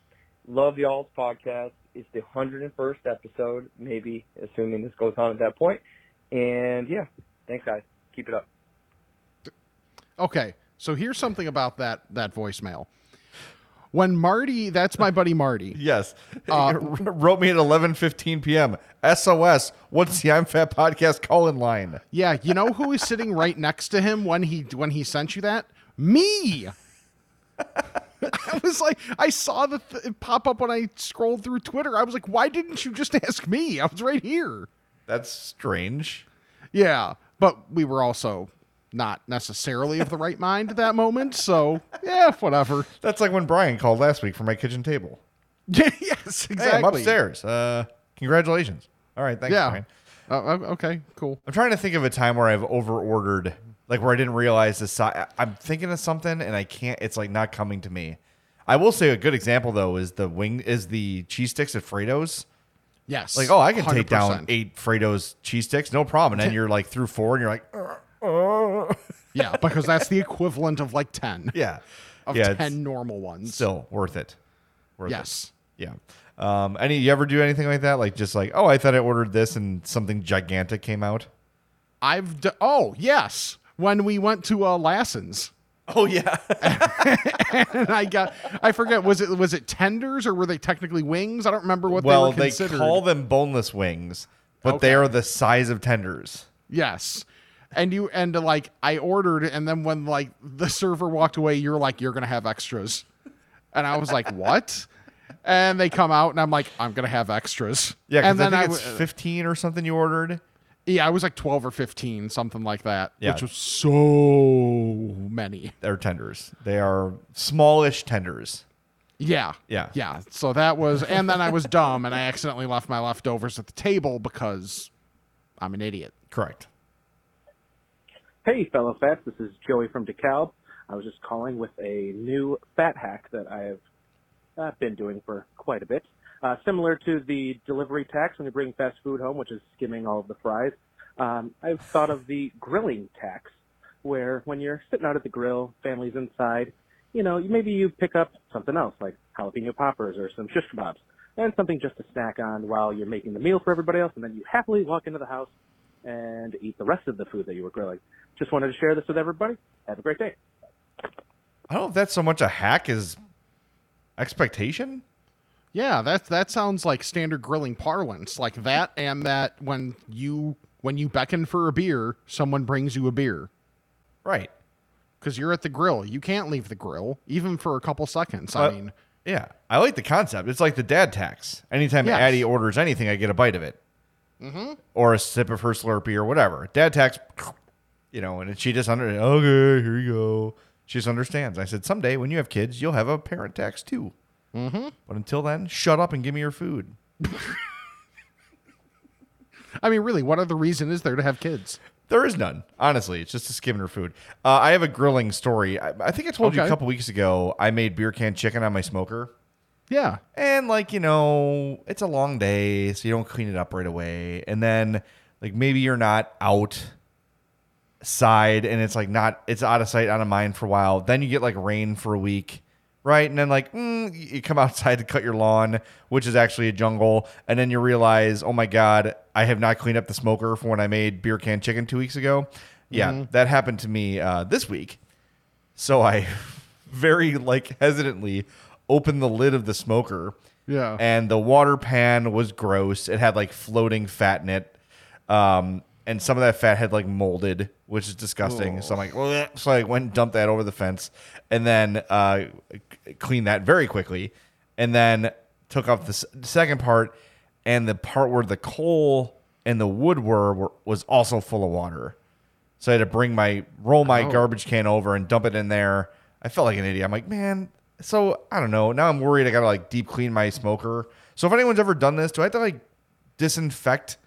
love y'all's podcast. It's the 101st episode, maybe, assuming this goes on at that point. And, yeah, thanks, guys. Keep it up. Okay, so here's something about that voicemail. When Marty, that's my buddy Marty. Yes. Wrote me at 11:15 p.m. SOS, what's the I'm Fat podcast call-in line? Yeah, you know who is sitting right next to him when he sent you that? Me! I was like, I saw the pop up when I scrolled through Twitter. I was like, why didn't you just ask me? I was right here. That's strange. Yeah, but we were also not necessarily of the right mind at that moment, so yeah, whatever. That's like when Brian called last week from my kitchen table. Yes, exactly. Hey, I'm upstairs. Congratulations. All right, thanks, yeah. Brian. Okay, cool. I'm trying to think of a time where I've over-ordered, like where I didn't realize the size. I'm thinking of something, and I can't. It's like not coming to me. I will say a good example, though, is the cheese sticks at Fredo's. Yes. Like, oh, I can 100%. Take down 8 Fredo's cheese sticks, no problem. And then you're like through 4, and you're like... Yeah, because that's the equivalent of like 10. Yeah. Of 10 normal ones. Still worth it. Yes. Yeah. You ever do anything like that? Like just like, oh, I thought I ordered this and something gigantic came out. Oh, yes. When we went to Lassen's. Oh, yeah. And I forget, was it tenders or were they technically wings? I don't remember what they were considered. Well, they call them boneless wings, but they are the size of tenders. Yes. And I ordered, and then when like the server walked away, you're like, you're gonna have extras, and I was like, what? And they come out, and I'm like, I'm gonna have extras. Yeah, because then it's 15 or something you ordered. Yeah, I was like 12 or 15, something like that. Yeah. Which was so many. They're tenders. They are smallish tenders. Yeah. So that was, and then I was dumb, and I accidentally left my leftovers at the table because I'm an idiot. Correct. Hey, fellow fats, this is Joey from DeKalb. I was just calling with a new fat hack that I've been doing for quite a bit. Similar to the delivery tax when you bring fast food home, which is skimming all of the fries, I've thought of the grilling tax, where when you're sitting out at the grill, family's inside, you know, maybe you pick up something else, like jalapeno poppers or some shish kebabs, and something just to snack on while you're making the meal for everybody else, and then you happily walk into the house and eat the rest of the food that you were grilling. Just wanted to share this with everybody. Have a great day. I don't know if that's so much a hack as expectation. Yeah, that sounds like standard grilling parlance, like that, and that when you beckon for a beer, someone brings you a beer. Right. Because you're at the grill. You can't leave the grill, even for a couple seconds. Yeah, I like the concept. It's like the dad tax. Anytime Addie orders anything, I get a bite of it. Mm-hmm. Or a sip of her Slurpee or whatever. Dad tax... You know, and she just okay, here you go. She just understands. I said, someday when you have kids, you'll have a parent tax too. Mm-hmm. But until then, shut up and give me your food. I mean, really, what other reason is there to have kids? There is none. Honestly, it's just to skim her food. I have a grilling story. I think I told you a couple weeks ago, I made beer can chicken on my smoker. Yeah. And like, you know, it's a long day, so you don't clean it up right away. And then like maybe you're not outside and it's out of sight, out of mind for a while. Then you get like rain for a week, right? And then like you come outside to cut your lawn, which is actually a jungle, and then you realize, oh my god, I have not cleaned up the smoker for when I made beer can chicken 2 weeks ago. Yeah, mm-hmm. That happened to me this week. So I very hesitantly opened the lid of the smoker. Yeah, and the water pan was gross. It had like floating fat in it. And some of that fat had molded, which is disgusting. Ooh. So I'm like, bleh. So I went and dumped that over the fence and then cleaned that very quickly. And then took off the second part, and the part where the coal and the wood were was also full of water. So I had to roll my garbage can over and dump it in there. I felt like an idiot. I'm like, man, so I don't know. Now I'm worried I got to like deep clean my smoker. So if anyone's ever done this, do I have to like disinfect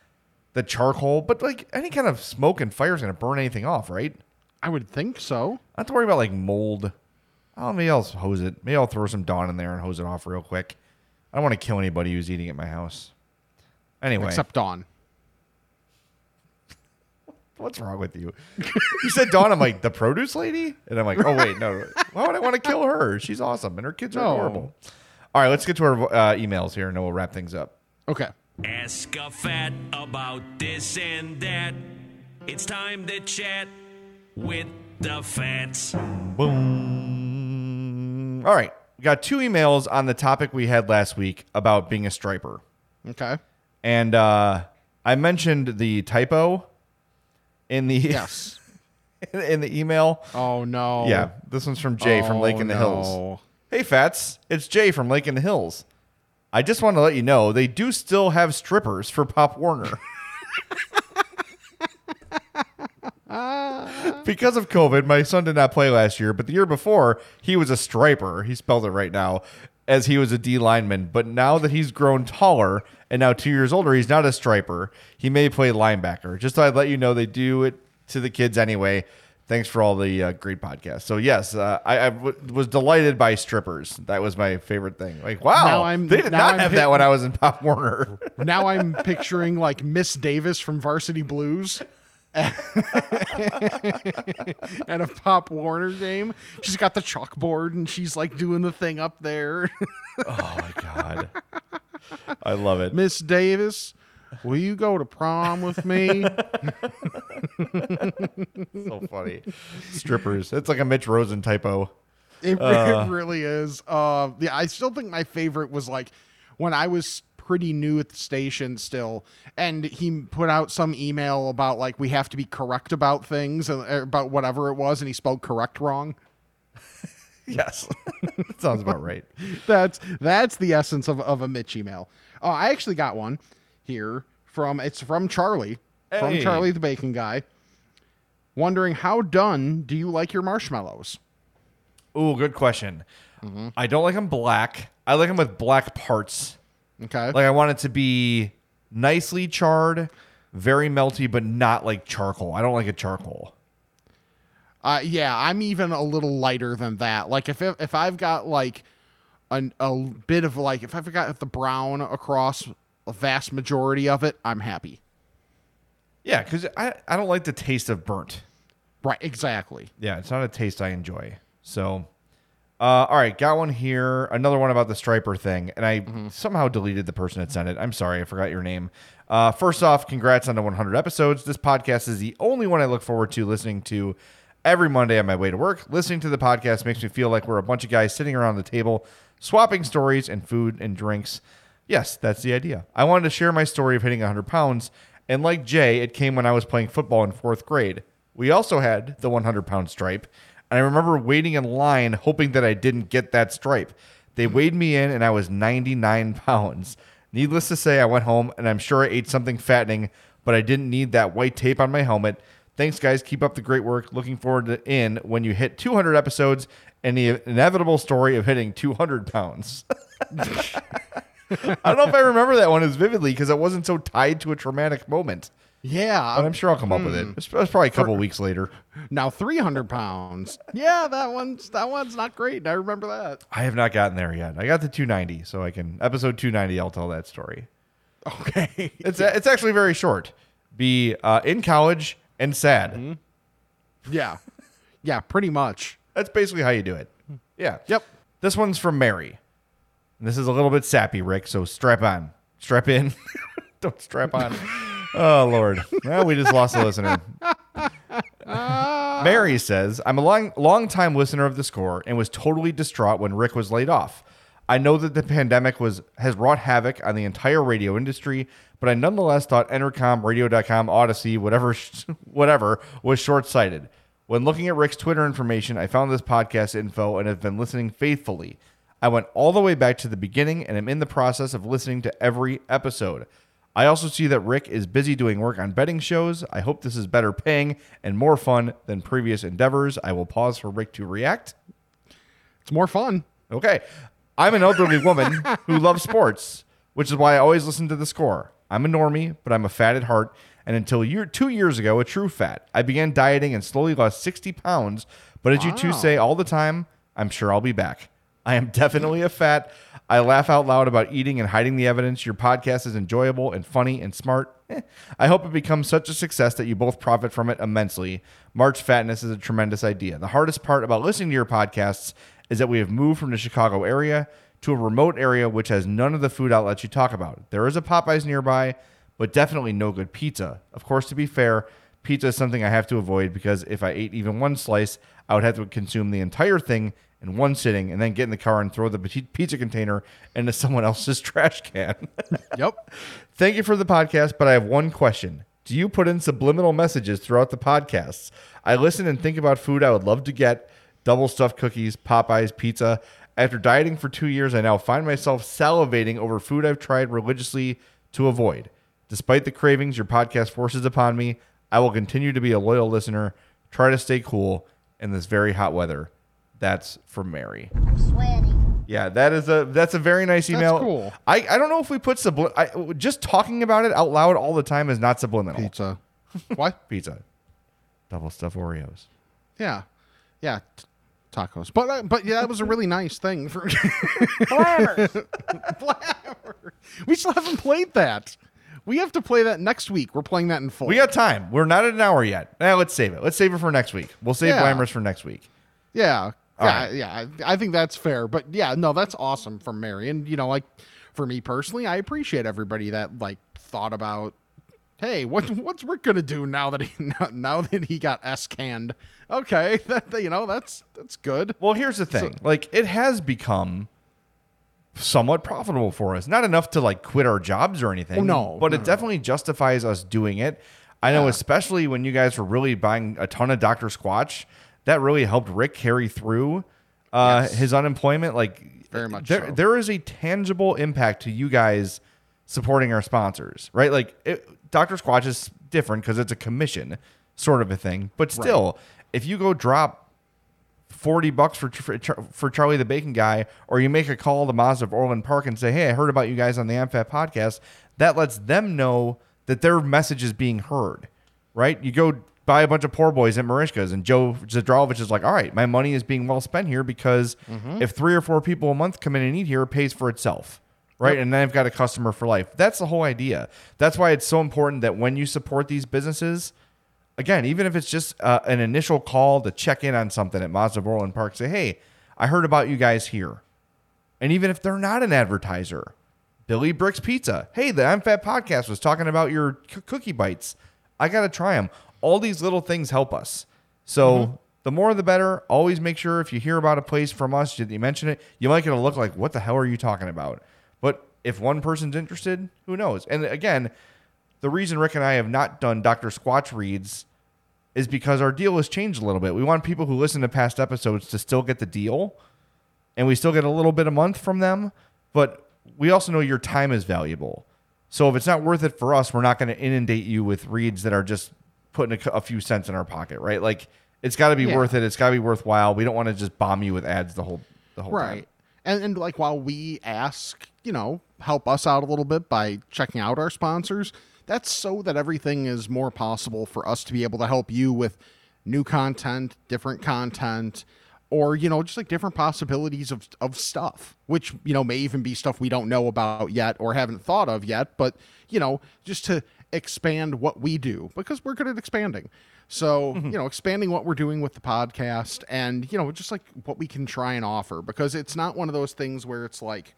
the charcoal? But like any kind of smoke and fire is going to burn anything off, right? I would think so. I have to worry about like mold. Oh, maybe I'll hose it. Maybe I'll throw some Dawn in there and hose it off real quick. I don't want to kill anybody who's eating at my house. Anyway. Except Dawn. What's wrong with you? You said Dawn. I'm like, the produce lady? And I'm like, oh, wait, no. Why would I want to kill her? She's awesome. And her kids are adorable. All right, let's get to our emails here and then we'll wrap things up. Okay. Ask a fat about this and that. It's time to chat with the fats. Boom. All right. We got two emails on the topic we had last week about being a striper. Okay. And I mentioned the typo in the in the email. Oh, no. Yeah. This one's from Jay from Lake in the Hills. Hey, Fats. It's Jay from Lake in the Hills. I just want to let you know they do still have strippers for Pop Warner. Because of COVID, my son did not play last year, but the year before, he was a striper. He spelled it right now, as he was a D lineman. But now that he's grown taller and now 2 years older, he's not a striper. He may play linebacker. Just thought I'd let you know they do it to the kids anyway. Thanks for all the great podcasts. So, yes, I was delighted by strippers. That was my favorite thing. Like, wow, they did not have that when I was in Pop Warner. Now I'm picturing, like, Miss Davis from Varsity Blues. At a Pop Warner game, she's got the chalkboard and she's like doing the thing up there. Oh my god, I love it. Miss Davis, will you go to prom with me? So funny. Strippers. It's like a Mitch Rosen typo. It really is. Yeah, I still think my favorite was like when I was pretty new at the station still, and he put out some email about like we have to be correct about things and about whatever it was, and he spelled correct wrong. Yes. That sounds about right. That's the essence of a Mitch email. I actually got one here from Charlie. Hey. From Charlie the Bacon Guy, wondering how done do you like your marshmallows? Oh, good question. Mm-hmm. I don't like them black. I like them with black parts. Okay. Like I want it to be nicely charred, very melty, but not like charcoal. I don't like a charcoal. Yeah, I'm even a little lighter than that. Like if I've got like a bit of like if I've got the brown across a vast majority of it, I'm happy. Yeah, because I don't like the taste of burnt. Right. Exactly. Yeah, it's not a taste I enjoy. So. All right, got one here. Another one about the striper thing, and I somehow deleted the person that sent it. I'm sorry, I forgot your name. First off, congrats on the 100 episodes. This podcast is the only one I look forward to listening to every Monday on my way to work. Listening to the podcast makes me feel like we're a bunch of guys sitting around the table, swapping stories and food and drinks. Yes, that's the idea. I wanted to share my story of hitting 100 pounds, and like Jay, it came when I was playing football in fourth grade. We also had the 100-pound stripe. And I remember waiting in line, hoping that I didn't get that stripe. They weighed me in, and I was 99 pounds. Needless to say, I went home, and I'm sure I ate something fattening, but I didn't need that white tape on my helmet. Thanks, guys. Keep up the great work. Looking forward to when you hit 200 episodes and the inevitable story of hitting 200 pounds. I don't know if I remember that one as vividly because I wasn't so tied to a traumatic moment. Yeah. But I'm sure I'll come up with it. It's probably a couple weeks later. Now 300 pounds. Yeah, that one's not great. I remember that. I have not gotten there yet. I got to 290, so I can episode 290. I'll tell that story. Okay. It's actually very short. Be in college and sad. Mm-hmm. Yeah. Yeah, pretty much. That's basically how you do it. Yeah. Yep. This one's from Mary. And this is a little bit sappy, Rick, so strap on. Strap in. Don't strap on. Oh, Lord. Well, we just lost a listener. Mary says, I'm a long-time listener of The Score and was totally distraught when Rick was laid off. I know that the pandemic has wrought havoc on the entire radio industry, but I nonetheless thought Entercom, Radio.com, Odyssey, whatever, was short-sighted. When looking at Rick's Twitter information, I found this podcast info and have been listening faithfully. I went all the way back to the beginning and am in the process of listening to every episode. I also see that Rick is busy doing work on betting shows. I hope this is better paying and more fun than previous endeavors. I will pause for Rick to react. It's more fun. Okay. I'm an elderly woman who loves sports, which is why I always listen to The Score. I'm a normie, but I'm a fat at heart. And until 2 years ago, a true fat. I began dieting and slowly lost 60 pounds. But as you two say all the time, I'm sure I'll be back. I am definitely a fat. I laugh out loud about eating and hiding the evidence. Your podcast is enjoyable and funny and smart. I hope it becomes such a success that you both profit from it immensely. March Fatness is a tremendous idea. The hardest part about listening to your podcasts is that we have moved from the Chicago area to a remote area which has none of the food outlets you talk about. There is a Popeyes nearby, but definitely no good pizza. Of course, to be fair, pizza is something I have to avoid because if I ate even one slice, I would have to consume the entire thing in one sitting and then get in the car and throw the pizza container into someone else's trash can. Yep. Thank you for the podcast, but I have one question. Do you put in subliminal messages throughout the podcasts? I listen and think about food I would love to get, double stuffed cookies, Popeyes, pizza. After dieting for 2 years, I now find myself salivating over food I've tried religiously to avoid. Despite the cravings your podcast forces upon me, I will continue to be a loyal listener. Try to stay cool in this very hot weather. That's from Mary. I'm sweating. Yeah, that's a very nice email. That's cool. I don't know if we put just talking about it out loud all the time is not subliminal. Pizza. What? Pizza. Double stuffed Oreos. Yeah. Tacos. But yeah, that was a really nice thing for Blabber. We still haven't played that. We have to play that next week. We're playing that in full. We got time. We're not at an hour yet. Now let's save it. Let's save it for next week. We'll save Blamers for next week. Yeah. Right. Yeah. I think that's fair. But yeah, no, that's awesome from Mary. And, you know, like for me personally, I appreciate everybody that like thought about, hey, what's Rick gonna do now that he got S canned? Okay, that's good. Well, here's the thing. Like it has become somewhat profitable for us. Not enough to like quit our jobs or anything. No, but it definitely justifies us doing it. I know, especially when you guys were really buying a ton of Dr. Squatch, that really helped Rick carry through his unemployment. Like very much. There is a tangible impact to you guys supporting our sponsors, right? Like Dr. Squatch is different because it's a commission sort of a thing. But still, if you go drop $40 for Charlie the Bacon Guy, or you make a call to Mazda of Orland Park and say, hey, I heard about you guys on the AmFat podcast, that lets them know that their message is being heard, right? You go buy a bunch of poor boys at Mershka's, and Joe Zadrovich is like, all right, my money is being well spent here because if 3 or 4 people a month come in and eat here, it pays for itself. Right. Yep. And then I've got a customer for life. That's the whole idea. That's why it's so important that when you support these businesses, again, even if it's just an initial call to check in on something at Mazda of Orland Park, say, hey, I heard about you guys here. And even if they're not an advertiser, Billy Bricks Pizza. Hey, the I'm Fat podcast was talking about your cookie bites. I got to try them. All these little things help us. So the more the better. Always make sure if you hear about a place from us, you mention it, you might get a look like, what the hell are you talking about? But if one person's interested, who knows? And again, the reason Rick and I have not done Dr. Squatch reads is because our deal has changed a little bit. We want people who listen to past episodes to still get the deal, and we still get a little bit a month from them. But we also know your time is valuable. So if it's not worth it for us, we're not going to inundate you with reads that are just putting a few cents in our pocket, right? Like it's got to be worth it. It's got to be worthwhile. We don't want to just bomb you with ads the whole time. Right. And like while we ask, you know, help us out a little bit by checking out our sponsors, that's so that everything is more possible for us to be able to help you with new content, different content, or, you know, just like different possibilities of stuff, which, you know, may even be stuff we don't know about yet or haven't thought of yet. But, you know, just to expand what we do because we're good at expanding. So, you know, expanding what we're doing with the podcast and, you know, just like what we can try and offer, because it's not one of those things where it's like,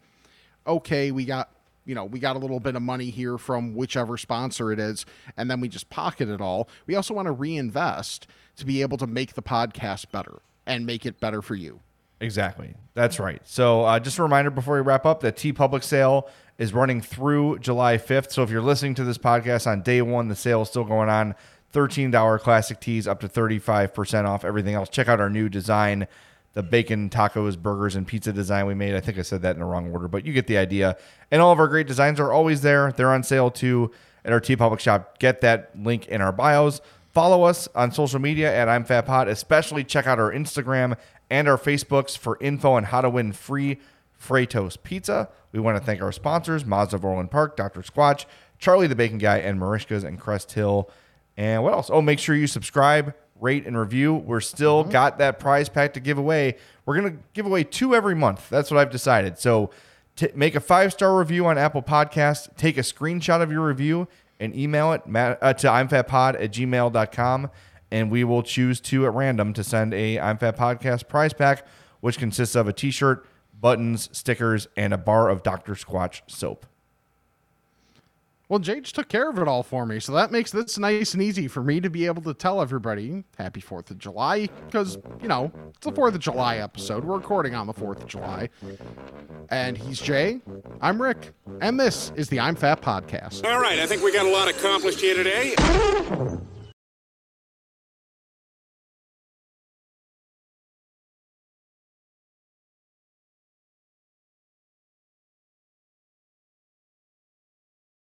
okay, we got a little bit of money here from whichever sponsor it is, and then we just pocket it all. We also want to reinvest to be able to make the podcast better and make it better for you. Exactly. That's right. So just a reminder before we wrap up that TeePublic sale is running through July 5th. So if you're listening to this podcast on day one, the sale is still going on. $13 classic tees up to 35% off everything else. Check out our new design the bacon tacos, burgers, and pizza design we made. I think I said that in the wrong order, but you get the idea. And all of our great designs are always there. They're on sale, too, at our TeePublic shop. Get that link in our bios. Follow us on social media at I'm Fat Pod. Especially check out our Instagram and our Facebooks for info on how to win free Fredo's pizza. We want to thank our sponsors, Mazda of Orland Park, Dr. Squatch, Charlie the Bacon Guy, and Mershka's and Crest Hill. And what else? Oh, make sure you subscribe, rate, and review. We're still got that prize pack to give away. We're going to give away two every month. That's what I've decided. So make a 5-star review on Apple Podcasts. Take a screenshot of your review and email it to imfatpod@gmail.com. And we will choose two at random to send a I'm Fat Podcast prize pack, which consists of a T-shirt, buttons, stickers, and a bar of Dr. Squatch soap. Well, Jay just took care of it all for me, so that makes this nice and easy for me to be able to tell everybody happy 4th of July, because, you know, it's the 4th of July episode. We're recording on the 4th of July. And he's Jay, I'm Rick, and this is the I'm Fat Podcast. All right, I think we got a lot accomplished here today.